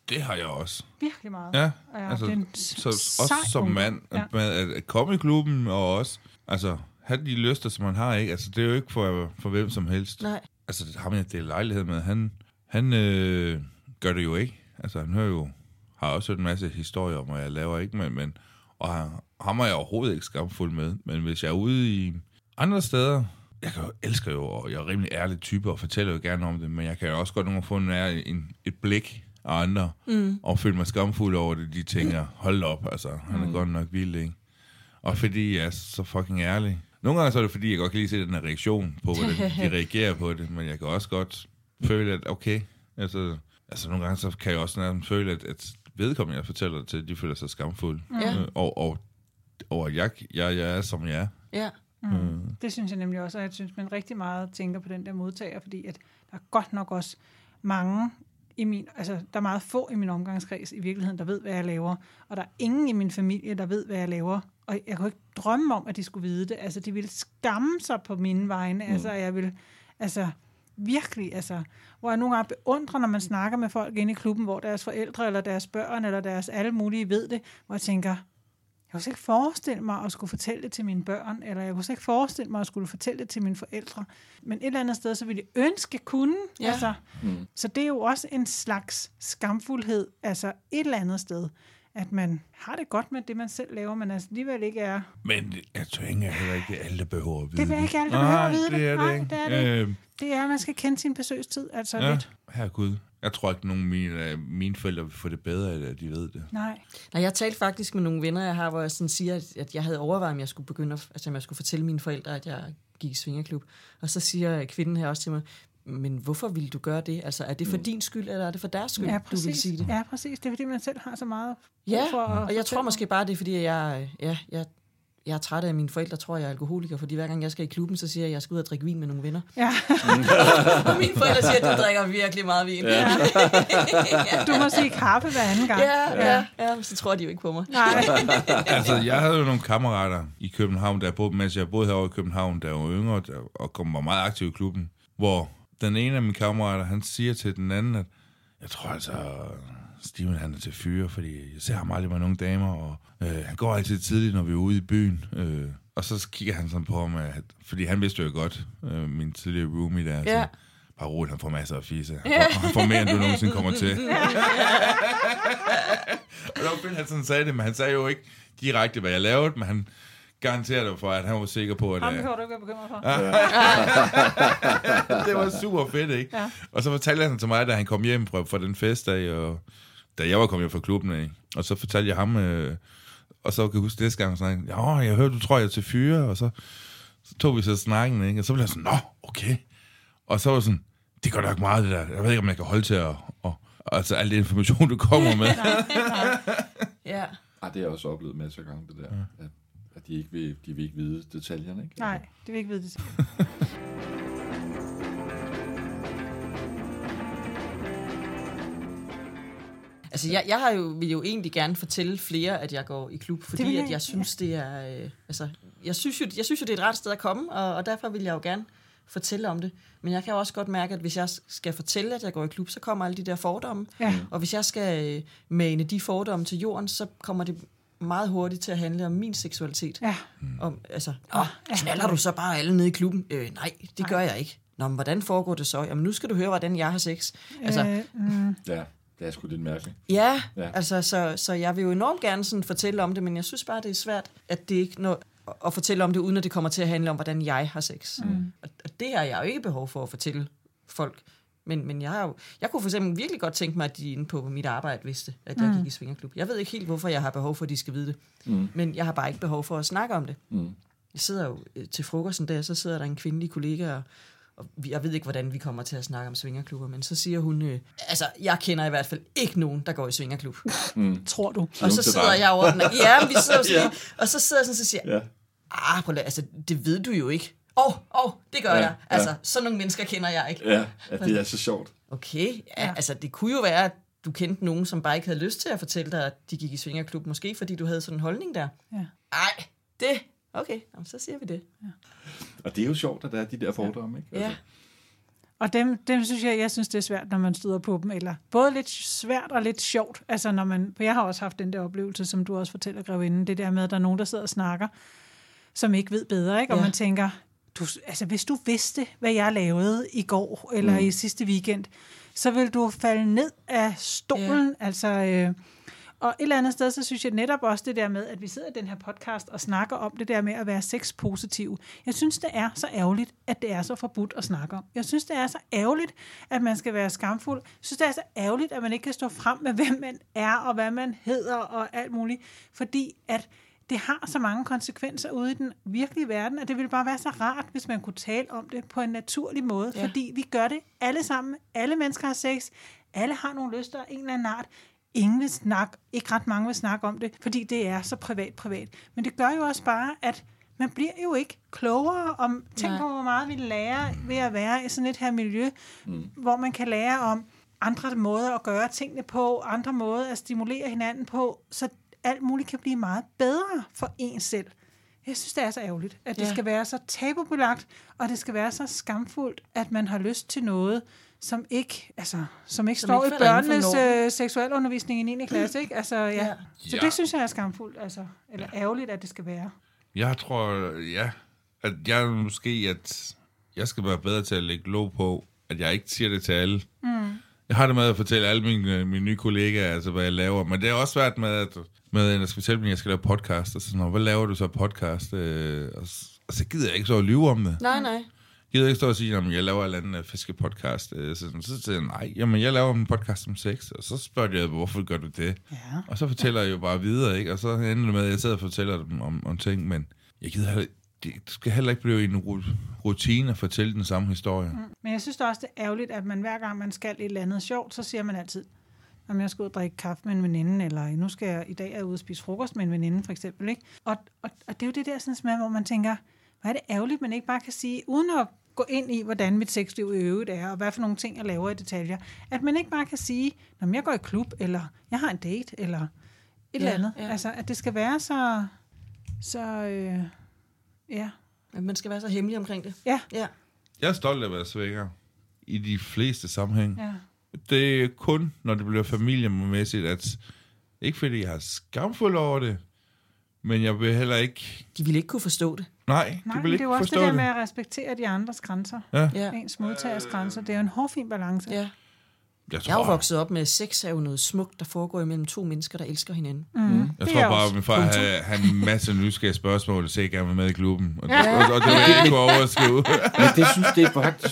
Det har jeg også. Virkelig meget. Ja, altså, også som mand, at komme i klubben og også altså, have de lyster, som man har, ikke? Altså, det er jo ikke for hvem som helst. Nej. Altså, har man det lejlighed med, han gør det jo ikke. Altså, han har også en masse historier om, og jeg laver ikke med, og ham er jeg overhovedet ikke skamfuld med. Men hvis jeg er ude i andre steder, og jeg er rimelig ærlig type, og fortæller jo gerne om det, men jeg kan jo også godt nogle få et blik af andre, og føle mig skamfuld over det, de tænker, hold op, altså, han er godt nok vild, ikke? Og fordi jeg er så fucking ærlig. Nogle gange så er det, fordi jeg godt kan lige se den her reaktion på, hvordan de reagerer på det, men jeg kan også godt føle, at okay, altså nogle gange så kan jeg også nærmest føle, at vedkommende, jeg fortæller det til, de føler sig skamfulde. Ja. Og jeg er, som jeg er. Ja. Mm. Det synes jeg nemlig også, og jeg synes, man rigtig meget tænker på den der modtager, fordi at der er godt nok også mange der er meget få i min omgangskreds i virkeligheden, der ved, hvad jeg laver, og der er ingen i min familie, der ved, hvad jeg laver, og jeg kunne ikke drømme om, at de skulle vide det. Altså, de ville skamme sig på mine vegne. Altså, jeg ville... Altså, virkelig, altså, hvor jeg nogle gange beundrer, når man snakker med folk inde i klubben, hvor deres forældre, eller deres børn, eller deres alle mulige ved det, hvor jeg tænker, jeg kunne slet ikke forestille mig at skulle fortælle det til mine børn, eller jeg kunne slet ikke forestille mig at skulle fortælle det til mine forældre, men et eller andet sted, så ville de ønske kunne, altså. Så det er jo også en slags skamfuldhed, altså et eller andet sted, at man har det godt med det, man selv laver, men altså alligevel ikke er... Men jeg tænker heller ikke, alle der behøver at vide det. Det er ikke alle, der behøver at vide det. Det er, at man skal kende sin besøgstid, altså lidt. Herregud. Jeg tror ikke, nogen af mine forældre vil få det bedre, at de ved det. Nej, jeg talte faktisk med nogle venner, jeg har, hvor jeg sådan siger, at jeg havde overvejet, om jeg skulle fortælle mine forældre, at jeg gik i svingerklub. Og så siger kvinden her også til mig, men hvorfor ville du gøre det? Altså, er det for din skyld, eller er det for deres skyld, du vil sige det? Ja, præcis. Det er, fordi man selv har så meget for at og jeg tror måske bare, det er, fordi jeg er træt af mine forældre, tror jeg er alkoholiker, fordi hver gang jeg skal i klubben, så siger jeg skal ud og drikke vin med nogle venner. Ja. Og mine forældre siger, at du drikker virkelig meget vin. Ja. Du må sige kaffe hver anden gang. Ja, så tror de jo ikke på mig. Nej. Altså, jeg havde jo nogle kammerater i København, mens jeg boede herovre i København, der var yngre, og var meget aktiv i klubben, hvor den ene af mine kammerater, han siger til den anden, at jeg tror altså, Steven han er til fyre, fordi jeg ser ham aldrig med nogle damer, og han går altid tidligt, når vi er ude i byen. Og så kigger han sådan på mig, fordi han vidste jo godt, min tidligere roomie der, så bare roligt, han får masser af fisse. Han får mere, end du nogensinde kommer til. Og det var fedt, han sådan sagde det, men han sagde jo ikke direkte, hvad jeg lavede, men han garanterer dig for, at han var sikker på, at... Ham behøver du ikke at bekymre for. Det var super fedt, ikke? Ja. Og så fortalte han til mig, da han kom hjem fra den festdag, og da jeg var kommet hjem fra klubben, ikke? Og så fortalte jeg ham, og så kan jeg huske næste gang, sådan, jeg hørte, du tror, jeg er til fyre, og så tog vi så snakken, ikke? Og så blev jeg sådan, okay. Og så var sådan, det går nok meget, det der. Jeg ved ikke, om jeg kan holde til altså al den information, du kommer med. Ja. Det har jeg også oplevet masser af gange, det der. Ja. At de vil ikke vide detaljerne, ikke? Nej, de vil ikke vide det. Altså, jeg vil jo egentlig gerne fortælle flere, at jeg går i klub, fordi at jeg synes, det er... Jeg synes jo, det er et rart sted at komme, og derfor vil jeg jo gerne fortælle om det. Men jeg kan jo også godt mærke, at hvis jeg skal fortælle, at jeg går i klub, så kommer alle de der fordomme. Ja. Og hvis jeg skal mane de fordomme til jorden, så kommer det meget hurtigt til at handle om min seksualitet. Ja. Om, altså, knaller du så bare alle nede i klubben? Nej, det gør jeg ikke. Nå, men hvordan foregår det så? Jamen, nu skal du høre, hvordan jeg har sex. Altså, ja, det er sgu lidt mærkeligt. Ja, altså, så jeg vil jo enormt gerne sådan fortælle om det, men jeg synes bare, det er svært, at det ikke når at fortælle om det, uden at det kommer til at handle om, hvordan jeg har sex. Og det har jeg jo ikke behov for at fortælle folk. Men jeg kunne for eksempel virkelig godt tænke mig, at de inde på mit arbejde vidste, at jeg gik i swingerklub. Jeg ved ikke helt, hvorfor jeg har behov for, at de skal vide det. Mm. Men jeg har bare ikke behov for at snakke om det. Mm. Jeg sidder jo til frokosten der, så sidder der en kvindelig kollega, og jeg ved ikke, hvordan vi kommer til at snakke om swingerklubber, men så siger hun, altså, jeg kender i hvert fald ikke nogen, der går i swingerklub. Mm. Tror du? Og så sidder jeg over den, ja, vi sidder sådan, ja. Og så sidder jeg sådan, så siger jeg, altså, det ved du jo ikke. Det gør jeg. Altså, sådan nogle mennesker kender jeg ikke. Ja, det er så sjovt. Okay, altså, det kunne jo være, at du kendte nogen, som bare ikke havde lyst til at fortælle dig, at de gik i swingerklub, måske fordi du havde sådan en holdning der. Okay, så siger vi det. Ja. Og det er jo sjovt, at der er de der fordomme, ikke? Altså. Ja. Og dem synes jeg synes, det er svært, når man støder på dem. Eller både lidt svært og lidt sjovt. Altså, når man, jeg har også haft den der oplevelse, som du også fortæller, Grevinden, det der med, at der er nogen, der sidder og snakker, som ikke ved bedre, ikke? Og man tænker, hvis du vidste, hvad jeg lavede i går eller i sidste weekend, så ville du falde ned af stolen, altså... Og et eller andet sted, så synes jeg netop også det der med, at vi sidder i den her podcast og snakker om det der med at være sexpositiv. Jeg synes, det er så ærgerligt, at det er så forbudt at snakke om. Jeg synes, det er så ærgerligt, at man skal være skamfuld. Jeg synes, det er så ærgerligt, at man ikke kan stå frem med, hvem man er og hvad man hedder og alt muligt. Fordi at det har så mange konsekvenser ude i den virkelige verden, at det ville bare være så rart, hvis man kunne tale om det på en naturlig måde. Ja. Fordi vi gør det alle sammen. Alle mennesker har sex. Alle har nogle lyster af en eller anden art. Ingen vil snakke, ikke ret mange vil snakke om det, fordi det er så privat. Men det gør jo også bare, at man bliver jo ikke klogere om, tænk på, hvor meget vi lærer ved at være i sådan et her miljø, hvor man kan lære om andre måder at gøre tingene på, andre måder at stimulere hinanden på, så alt muligt kan blive meget bedre for en selv. Jeg synes, det er så ærgerligt, at det skal være så tabubelagt, og det skal være så skamfuldt, at man har lyst til noget, som ikke står i børnenes seksualundervisning i 9. klasse, ikke? Altså, Så det synes jeg er skamfuldt, altså, eller ærgerligt, at det skal være. Jeg tror, at jeg måske, at jeg skal være bedre til at lægge låg på, at jeg ikke siger det til alle. Mm. Jeg har det med at fortælle alle mine nye kollegaer, altså, hvad jeg laver, men det er også svært med at fortælle dem, at jeg skal lave podcast, og sådan, hvad laver du så podcast? Og så gider jeg ikke så at lyve om det. Nej. Jeg gider ikke stå og sige, at jeg laver en anden fiskepodcast. Så siger jeg, jeg laver en podcast om sex. Og så spørger jeg, hvorfor gør du det? Ja. Og så fortæller jeg jo bare videre, ikke? Og så ender det med, at jeg sidder og fortæller dem om ting, men jeg gider det skal heller ikke blive en rutine at fortælle den samme historie. Mm. Men jeg synes også, det er ærgerligt, at man hver gang man skal et eller andet sjovt, så siger man altid, om jeg skal ud og drikke kaffe med en veninde, eller nu skal jeg i dag ud og spise frokost med en veninde, for eksempel, ikke? Og det er jo det der, sådan, hvor man tænker, hvor er det ærgerligt, man ikke bare kan sige, uden at gå ind i, hvordan mit sexliv i øvrigt er, og hvad for nogle ting, jeg laver i detaljer. At man ikke bare kan sige, når jeg går i klub, eller jeg har en date, eller et eller andet. Ja. Altså, at det skal være så. Man skal være så hemmelig omkring det. Ja. Jeg er stolt af at være swinger i de fleste sammenhæng. Ja. Det er kun, når det bliver familiemæssigt, at ikke fordi jeg har skamfuld over det, men jeg vil heller ikke... De ville ikke kunne forstå det. Nej, det er jo også det der med at respektere de andres grænser. Ja. Ens modtagers grænser. Det er jo en hårfin balance. Ja. Jeg er vokset op med, at sex er jo noget smukt, der foregår imellem to mennesker, der elsker hinanden. Mm. Jeg tror bare, at min far havde en masse nysgerrige spørgsmål, så jeg gerne var med i klubben. Og det var ikke overskrive. Men det synes jeg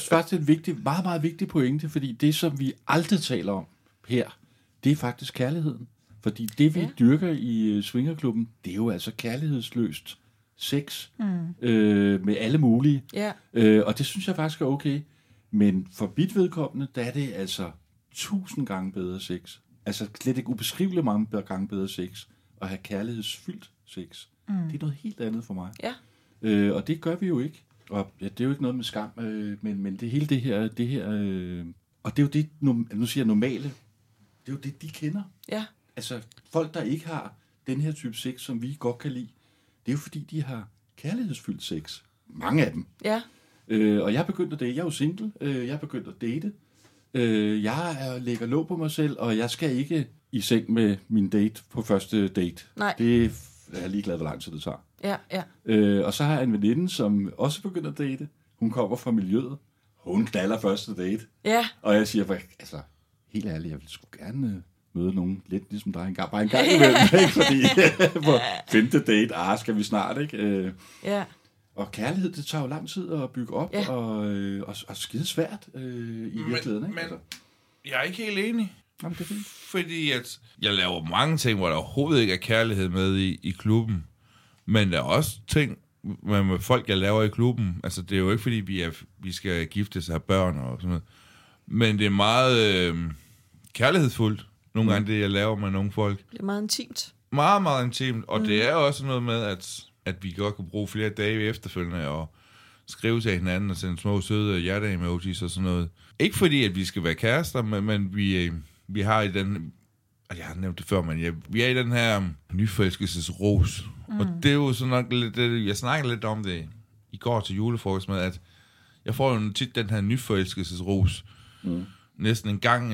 faktisk et vigtigt, meget, meget vigtigt pointe, fordi det, som vi aldrig taler om her, det er faktisk kærligheden. Fordi det, vi dyrker i swingerklubben, det er jo altså kærlighedsløst sex med alle mulige. Yeah. Og det synes jeg faktisk er okay. Men for mit vedkommende, der er det altså 1000 gange bedre sex. Altså slet ikke ubeskriveligt mange gange bedre sex. At have kærlighedsfyldt sex. Mm. Det er noget helt andet for mig. Yeah. Og det gør vi jo ikke. Og det er jo ikke noget med skam, men det hele det her, og det er jo det, nu siger jeg normale, det er jo det, de kender. Yeah. Altså folk, der ikke har den her type sex, som vi godt kan lide, det er jo fordi, de har kærlighedsfyldt sex. Mange af dem. Ja. Og jeg begyndte at date. Jeg er jo single. Jeg begyndte at date. Jeg lægger låg på mig selv, og jeg skal ikke i seng med min date på første date. Nej. Det er jeg ligeglad, hvor lang tid det tager. Ja. Og så har jeg en veninde, som også begynder at date. Hun kommer fra miljøet. Hun knalder første date. Ja. Og jeg siger, altså, helt ærligt, jeg vil sgu gerne... møde nogen lidt ligesom dig engang, bare engang imellem, ikke? Fordi på femte date, skal vi snart, ikke? Ja. Og kærlighed, det tager jo lang tid at bygge op, ja. og skide svært i virkeligheden. Ikke? Men jeg er ikke helt enig. Jamen, det er fint. Fordi at jeg laver mange ting, hvor der overhovedet ikke er kærlighed med i klubben. Men der er også ting med folk, jeg laver i klubben. Altså, det er jo ikke, fordi vi skal gifte sig af børn og sådan noget. Men det er meget kærlighedsfuldt, nogle gange det, jeg laver med nogle folk. Det er meget intimt. Meget, meget intimt. Og det er også noget med, at vi godt kunne bruge flere dage efterfølgende og skrive til hinanden og sende små søde hjerte-emojis og sådan noget. Ikke fordi, at vi skal være kærester, men vi har i den... Jeg har nævnt det før, men vi er i den her nyforelskelsesros. Og det er jo sådan nok lidt... Jeg snakkede lidt om det i går til julefrokost med, at jeg får jo tit den her nyforelskelsesros næsten en gang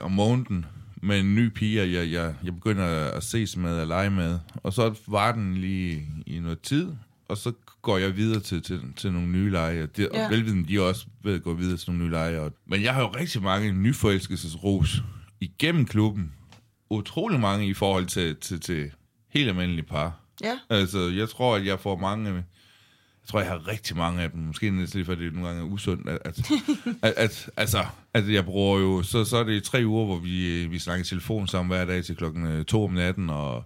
om måneden med en ny pige, jeg begynder at ses med og lege med. Og så var den lige i noget tid, og så går jeg videre til nogle nye lege. Og velvidende, de også ved at gå videre til nogle nye lege. Men jeg har jo rigtig mange nyforelskelsesros igennem klubben. Utrolig mange i forhold til helt almindelige par. Ja. Altså, jeg tror, at jeg får mange... Jeg tror, jeg har rigtig mange af dem. Måske næsten, fordi det nogle gange er usundt. Altså, jeg bruger jo... Så er det 3 uger, hvor vi snakker telefon sammen hver dag til 2:00 om natten, og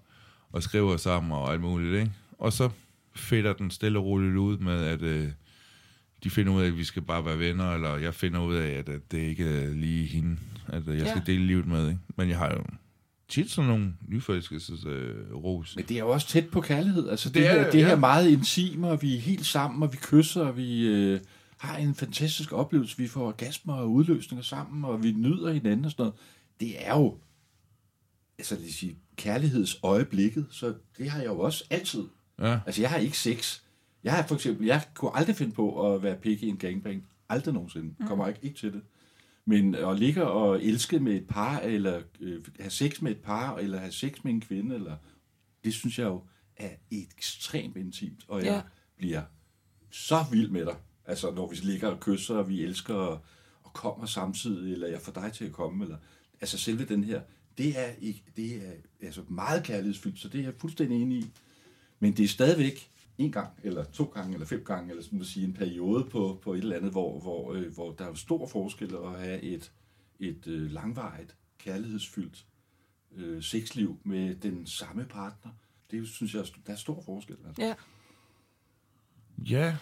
skriver sammen og alt muligt, ikke? Og så fedter den stille og roligt ud med, at de finder ud af, at vi skal bare være venner, eller jeg finder ud af, at det ikke er lige hende, at jeg skal dele livet med, ikke? Men jeg har jo... tit sådan nogle nyforelskelses ros. Men det er jo også tæt på kærlighed. Altså det her meget intime, og vi er helt sammen, og vi kysser, og vi har en fantastisk oplevelse. Vi får orgasmer og udløsninger sammen, og vi nyder hinanden og sådan noget. Det er jo, altså lad os sige, kærlighedsøjeblikket, så det har jeg jo også altid. Ja. Altså jeg har ikke sex. Jeg har for eksempel, jeg kunne aldrig finde på at være pik i en gangbang. Aldrig nogensinde. Kommer ikke til det. Men at ligge og elske med et par, eller have sex med et par, eller have sex med en kvinde, eller, det synes jeg jo er ekstremt intimt, og jeg bliver så vild med dig. Altså, når vi ligger og kysser, og vi elsker og kommer samtidig, eller jeg får dig til at komme, eller, altså selve den her, det er altså meget kærlighedsfyldt, så det er jeg fuldstændig enig i. Men det er stadigvæk 1 gang, eller 2 gange, eller 5 gange, eller sådan at sige, en periode på et eller andet, hvor der er stor forskel at have et langvarigt, kærlighedsfyldt sexliv med den samme partner. Det synes jeg, der er stor forskel. Altså. Ja. Ja.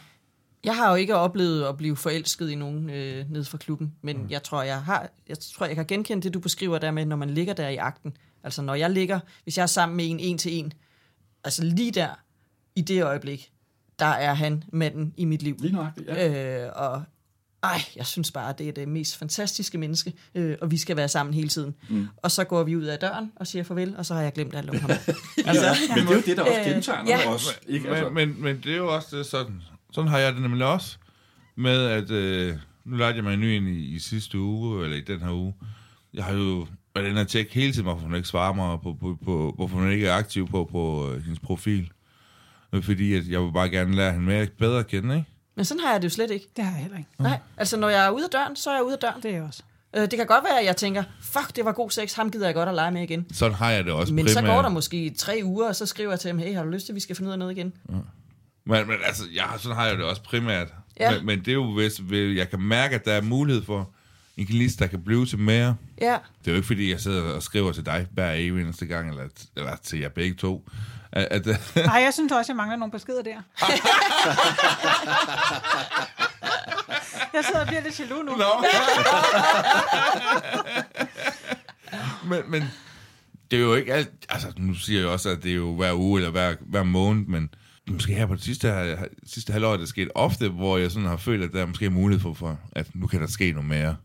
Jeg har jo ikke oplevet at blive forelsket i nogen nede fra klubben, men jeg tror, jeg kan genkende det, du beskriver der med, når man ligger der i akten. Altså, når jeg ligger, hvis jeg er sammen med en til en, altså lige der, i det øjeblik, der er han manden i mit liv. Lige nøjagtigt, ja. Jeg synes bare, det er det mest fantastiske menneske, og vi skal være sammen hele tiden. Mm. Og så går vi ud af døren og siger farvel, og så har jeg glemt alt om ham. Altså, men det er jo det, der også gentager også. Ikke? Altså. Men det er jo også det, sådan. Sådan har jeg det nemlig også, med at, nu lærte jeg mig en ny ind i sidste uge, eller i den her uge. Jeg har jo været inde og tjekke hele tiden, hvorfor hun ikke svarer mig, hvorfor hun ikke er aktiv på hendes profil. Fordi at jeg vil bare gerne lære hende mere bedre at kende, ikke? Men sådan har jeg det jo slet ikke. Det har jeg heller ikke. Nej, altså når jeg er ude af døren, så er jeg ude af døren. Det er jeg også. Det kan godt være, at jeg tænker, fuck, det var god sex, ham gider jeg godt at lege med igen. Sådan har jeg det også primært. Men så går der måske 3 uger, og så skriver jeg til dem, hey, har du lyst til, at vi skal finde ud af noget igen? Ja. Men altså, sådan har jeg det også primært. Ja. Men det er jo, hvis jeg kan mærke, at der er mulighed for en liste, der kan blive til mere. Ja. Det er jo ikke, fordi jeg sidder og skriver til dig hver eneste gang, eller til jer begge to. Nej, jeg synes også, jeg mangler nogle beskeder der. Jeg sidder og bliver lidt jaloux nu. Men det er jo ikke alt... Altså, nu siger jeg også, at det er jo hver uge eller hver måned, men måske her på det sidste halvår er det sket ofte, hvor jeg sådan har følt, at der er måske mulighed for, at nu kan der ske noget mere.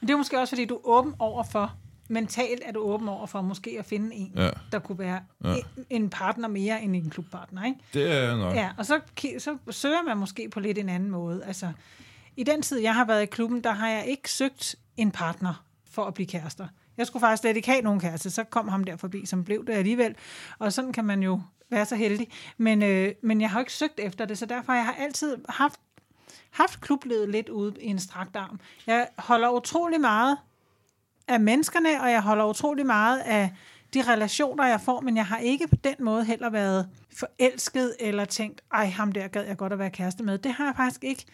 Men det er måske også, fordi du er åben over for... Mentalt er du åben over for måske at finde en, der kunne være en partner mere end en klubpartner, ikke? Det er nok. Ja, og så søger man måske på lidt en anden måde. Altså, i den tid, jeg har været i klubben, der har jeg ikke søgt en partner for at blive kærester. Jeg skulle faktisk slet ikke have nogen kæreste, så kom ham der forbi, som blev det alligevel. Og sådan kan man jo være så heldig. Men jeg har ikke søgt efter det, så derfor jeg har altid haft klubledet lidt ude i en strakt arm. Jeg holder utrolig meget af menneskerne, og jeg holder utrolig meget af de relationer, jeg får, men jeg har ikke på den måde heller været forelsket eller tænkt, ej, ham der gad jeg godt at være kæreste med. Det har jeg faktisk ikke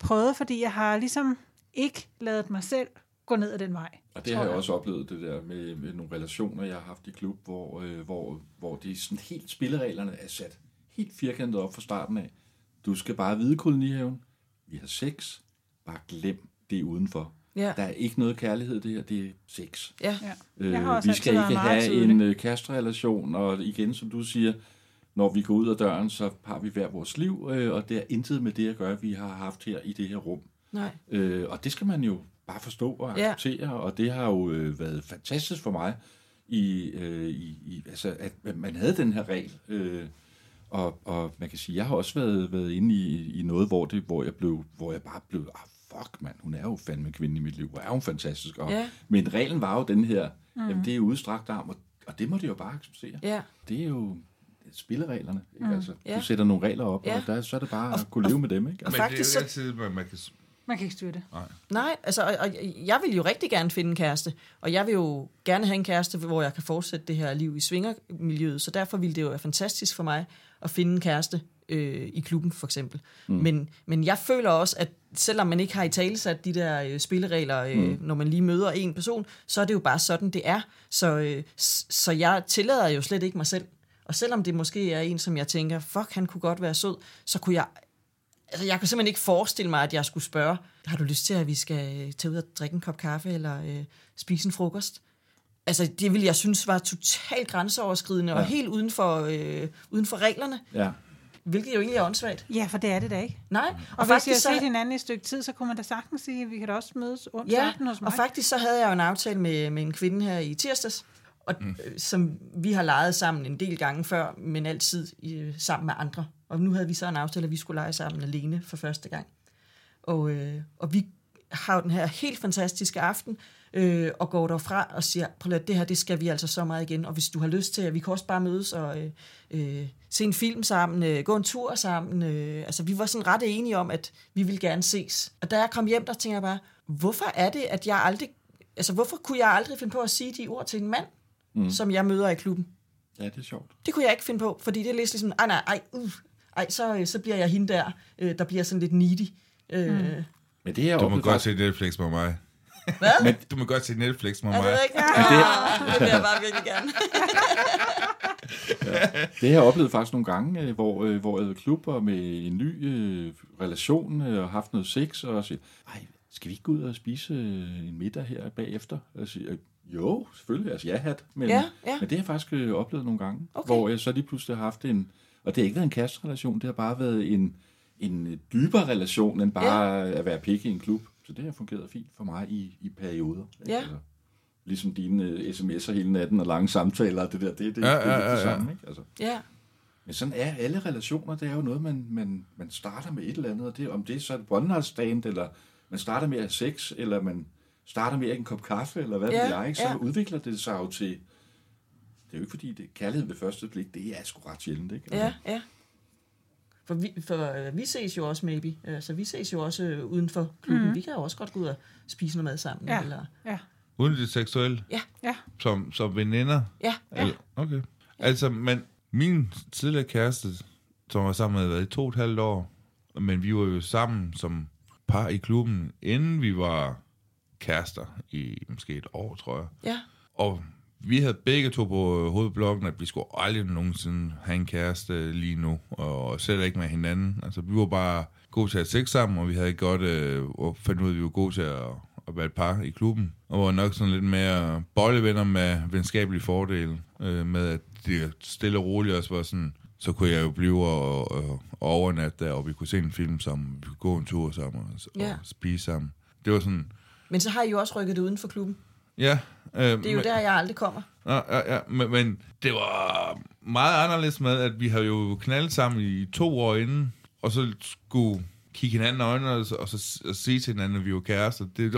prøvet, fordi jeg har ligesom ikke ladet mig selv gå ned ad den vej. Og det har jeg også oplevet, det der med nogle relationer, jeg har haft i klub, hvor de sådan helt spillereglerne er sat helt firkantet op fra starten af. Du skal bare vide, kolonihaven, vi har sex, bare glem det udenfor. Ja. Der er ikke noget kærlighed, det her, det er sex. Ja. Vi skal ikke have en kastrelation, og igen, som du siger, når vi går ud af døren, så har vi hver vores liv, og det er intet med det at gøre, vi har haft her i det her rum. Nej. Og det skal man jo bare forstå og acceptere, og det har jo været fantastisk for mig, at man havde den her regel. Og man kan sige, jeg har også været inde i noget, hvor jeg bare blev, fuck mand, hun er jo fandme kvinde i mit liv, hvor er hun fantastisk. Men reglen var jo den her, jamen, det er udstrakt arm, og det må de jo bare acceptere. Ja. Det er jo spillereglerne. Ikke? Altså, du sætter nogle regler op, og så er det bare at kunne leve med dem. Ikke? Altså, men det er jo altid, man kan ikke styre det. Nej, altså, og jeg vil jo rigtig gerne finde en kæreste, og jeg vil jo gerne have en kæreste, hvor jeg kan fortsætte det her liv i svingermiljøet, så derfor ville det jo være fantastisk for mig at finde en kæreste i klubben, for eksempel. Men jeg føler også, at selvom man ikke har italesat de der spilleregler, når man lige møder en person, så er det jo bare sådan, det er. Så jeg tillader jo slet ikke mig selv. Og selvom det måske er en, som jeg tænker, fuck, han kunne godt være sød, så kunne jeg... Altså, jeg kunne simpelthen ikke forestille mig, at jeg skulle spørge, har du lyst til, at vi skal tage ud og drikke en kop kaffe, eller spise en frokost? Altså, det ville jeg synes var totalt grænseoverskridende, og helt uden for reglerne. Ja. Hvilket jo egentlig er åndssvagt. Ja, for det er det da ikke. Nej. Og hvis jeg har set hinanden i et stykke tid, så kunne man da sagtens sige, at vi kan da også mødes onsdag hos mig. Og faktisk så havde jeg jo en aftale med en kvinde her i tirsdags, og, som vi har leget sammen en del gange før, men altid sammen med andre. Og nu havde vi så en aftale, at vi skulle lege sammen alene for første gang. Og vi har jo den her helt fantastiske aften, og går derfra og siger, prøv at det her, det skal vi altså så meget igen. Og hvis du har lyst til, at vi kan også bare mødes og se en film sammen, gå en tur sammen. Altså, vi var sådan ret enige om, at vi ville gerne ses. Og da jeg kom hjem, der tænker jeg bare, hvorfor er det, at jeg aldrig... Altså, hvorfor kunne jeg aldrig finde på at sige de ord til en mand, som jeg møder i klubben? Ja, det er sjovt. Det kunne jeg ikke finde på, fordi det er lidt ligesom, så bliver jeg hende der bliver sådan lidt needy. Men det er du må godt se Netflix med mig. Hvad? Men du må godt se Netflix med mig. Det ikke? Det vil jeg bare virkelig gerne. Det har jeg oplevet faktisk nogle gange, hvor jeg klubber med en ny relation og haft noget sex og siger, skal vi ikke gå ud og spise en middag her bagefter? Og siger, jo, selvfølgelig, altså ja-hat, men det har jeg faktisk oplevet nogle gange, hvor jeg så lige pludselig har haft en, og det har ikke været en kastrelation, det har bare været en dybere relation, end bare at være pikke i en klub. Så det har fungeret fint for mig i perioder. Ja. Altså, ligesom dine sms'er hele natten og lange samtaler og det der, det er det samme, ikke? Altså. Ja. Men sådan er alle relationer, det er jo noget, man starter med et eller andet, og det, om det er så et one-night-stand, eller man starter med at have sex, eller man starter med en kop kaffe, eller hvad ved jeg, ikke? Så udvikler det sig jo til... Det er jo ikke fordi, det er kærlighed ved første blik, det er sgu ret sjældent, ikke? Altså. Ja. For vi ses jo også, maybe. Så vi ses jo også uden for klubben. Vi kan jo også godt gå ud og spise noget mad sammen. Ja. Eller... Ja. Uden det seksuelle? Ja. Som veninder? Ja. Eller, okay. Altså, men min tidligere kæreste, som var sammen med, havde været i 2,5 år, men vi var jo sammen som par i klubben, inden vi var kærester i måske 1 år, tror jeg. Ja. Og vi havde begge to på hovedblokken, at vi skulle aldrig nogensinde have en kæreste lige nu, og selv ikke med hinanden. Altså, vi var bare gode til at have sex sammen, og vi havde godt fandt ud, at vi var gode til at være et par i klubben. Og var nok sådan lidt mere bollevenner med venskabelige fordele, med at det stille og roligt også var sådan, så kunne jeg jo blive og overnatte der, og vi kunne se en film sammen, vi kunne gå en tur sammen og spise sammen. Det var sådan... Men så har I jo også rykket det uden for klubben. Ja. Det er jo der, jeg aldrig kommer. Ja, men det var meget anderledes med, at vi havde jo knaldet sammen i 2 år inden, og så skulle kigge hinanden i øjnene, og sige til hinanden, at vi var kærester. Det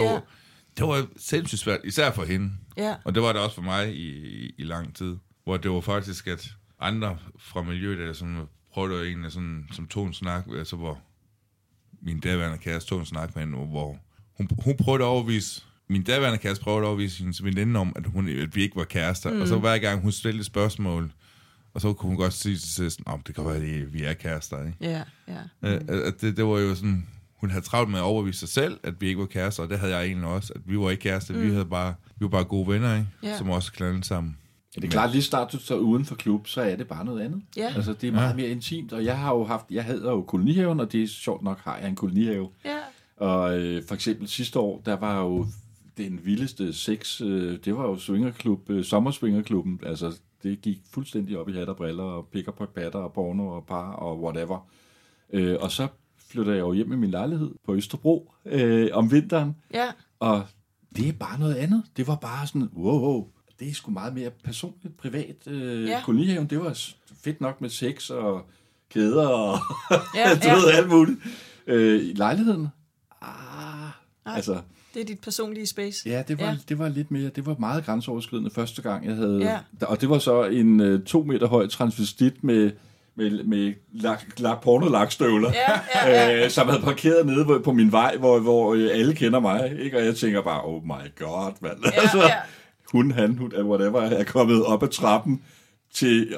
var sindssygt svært, især for hende. Ja. Og det var det også for mig i lang tid, hvor det var faktisk, at andre fra miljøet, der sådan, prøvede egentlig sådan, som tog en snak, altså hvor min daværende kæreste tog en snak med hende, hvor hun prøvede at overvise min daværende kæreste prøvede at overvise hendes veninde om, at vi ikke var kærester. Mm. Og så hver gang hun stillede spørgsmål, og så kunne hun godt sige til sådan, det kan være, at vi er kærester, ikke? Det var jo sådan, hun havde travlt med at overbevise sig selv, at vi ikke var kærester, og det havde jeg egentlig også, at vi var ikke kærester, vi var bare gode venner, ikke? Yeah. Som også klandede sammen. Ja, det er klart, lige snart du tager uden for klub, så er det bare noget andet. Yeah. Altså, det er meget mere intimt, og jeg hedder jo kolonihaven, og det er sjovt nok, har jeg en kolonihave. Yeah. Og for eksempel sidste år, der var jo den vildeste sex, det var jo swingerklub, sommerswingerklubben, altså det gik fuldstændig op i hat og briller, og pick-up på patter, og porno, og par, og whatever. Og så flytter jeg jo hjem i min lejlighed på Østerbro om vinteren, og det er bare noget andet. Det var bare sådan, wow, det er sgu meget mere personligt, privat. Kolonihaven, det var fedt nok med sex, og kæder, og alt muligt. I lejligheden, altså... Det er dit personlige space. Ja, det var lidt mere, det var meget grænseoverskridende første gang, jeg havde... Ja. Og det var så en 2 meter høj transvestit med porno-lakstøvler, som havde parkeret nede på min vej, hvor alle kender mig, ikke? Og jeg tænker bare, oh my god, mand. Hun, whatever, er kommet op ad trappen,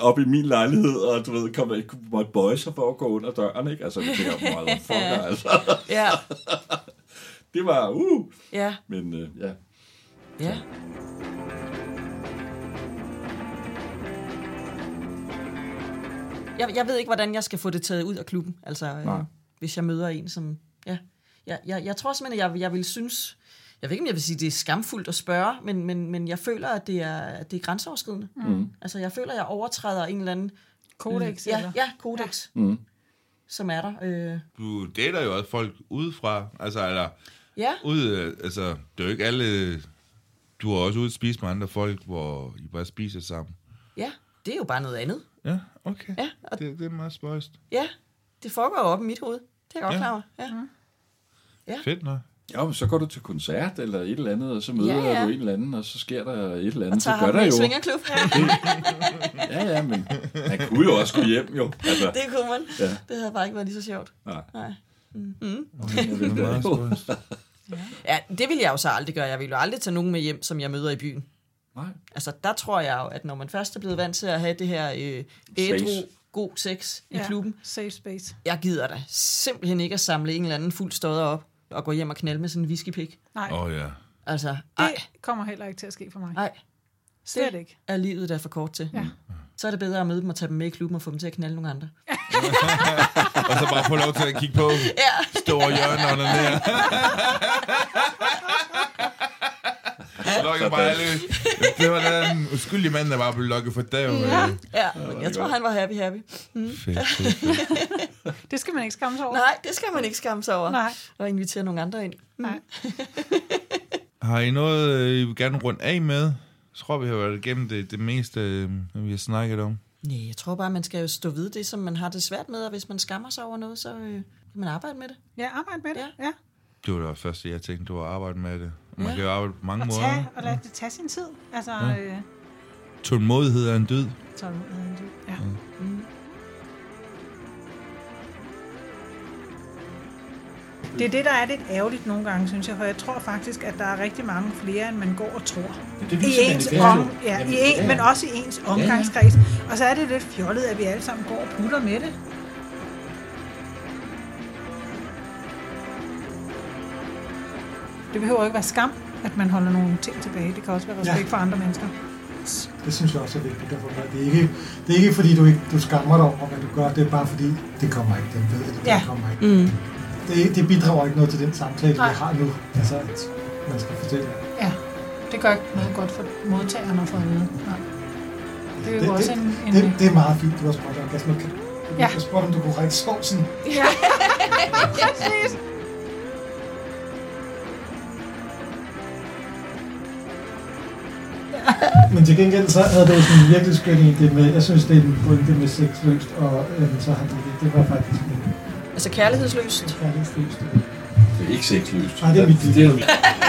op i min lejlighed, og du ved, kom ikke måtte bøje sig for at gå under døren, ikke? Altså, jeg tænker, meget fucker, altså. Ja. Det var, men ja. Ja. Jeg ved ikke, hvordan jeg skal få det taget ud af klubben, altså hvis jeg møder en, som, Jeg tror simpelthen, at jeg vil synes, jeg ved ikke, om jeg vil sige, det er skamfuldt at spørge, men jeg føler, at det er grænseoverskridende. Mm. Altså, jeg føler, at jeg overtræder en eller anden... Kodex, eller? Ja, kodex. Ja. Mm. Som er der. Du dater jo også folk udefra, altså eller ude, altså det er jo ikke alle. Du har også ude at spise med andre folk, hvor I bare spiser sammen. Ja, det er jo bare noget andet. Ja, okay. Ja, og det er meget spøjst. Ja, det foregår jo op i mit hoved. Det er jeg godt klar over. Ja. Mm. Fedt nok. Ja, men så går du til koncert eller et eller andet, og så møder du en eller anden, og så sker der et eller andet. Og tager ham med i swingerklub. Men man kunne jo også gå hjem, jo. Altså, det kunne man. Ja. Det havde bare ikke været lige så sjovt. Nej. Mm-hmm. Det ville jeg jo så aldrig gøre. Jeg ville jo aldrig tage nogen med hjem, som jeg møder i byen. Nej. Altså, der tror jeg jo, at når man først er blevet vant til at have det her ædru, god sex i klubben. Safe space. Jeg gider da simpelthen ikke at samle en eller anden fuld stodder op og gå hjem og knalde med sådan en whiskypik. Nej. Altså, det kommer heller ikke til at ske for mig. Nej. Slet ikke. Er livet der for kort til. Ja. Så er det bedre at møde dem og tage dem med i klubben og få dem til at knalde nogle andre. Og så bare få lov til at kigge på store hjørnerne der. Så lukker bare alle. Det var den uskyldige mand, der bare blev lukket for dagen. Men jeg tror, han var happy. Mm. Fedt. Det skal man ikke skamme sig over. Nej, det skal man ikke skamme sig over. Nej. Og invitere nogle andre ind. Nej. Har I noget, I vil gerne runde af med? Jeg tror, vi har været igennem det meste, vi har snakket om. Nej, jeg tror bare, man skal jo stå ved det, som man har det svært med, og hvis man skammer sig over noget, så kan man arbejde med det. Ja, arbejde med det, ja. Det var det første, jeg tænkte, du har arbejdet med det. Man kan jo arbejde på mange måder. Og lad det tage sin tid. Altså, tålmodighed er en dyd. Ja. Mm. Det er det, der er lidt ærgerligt nogle gange, synes jeg. For jeg tror faktisk, at der er rigtig mange flere, end man går og tror. Men også i ens omgangskreds. Og så er det lidt fjollet, at vi alle sammen går og putter med det. Det behøver ikke være skam, at man holder nogle ting tilbage. Det kan også være respekt for andre mennesker. Det synes jeg også er vigtigt. Det er ikke fordi, du skammer dig over, hvad du gør. Det er bare fordi, det kommer ikke. Den ved, det kommer ikke. Mm. Det bidrager ikke noget til den samtale, vi har nu. Altså, at man skal fortælle. Ja, det gør ikke noget godt for modtageren og for andet. Det er jo også en... Det er meget fint, du har spurgt om. Jeg har spurgt, om du kunne række sovsen. Ja, præcis. Men til gengæld så havde det jo sådan en virkelig skøn idé med, jeg synes det er en pointe med sexløst, og så har det var faktisk en... Altså kærlighedsløst? Kærlighedsløst. Det er ikke sexløst. Nej, det er mit.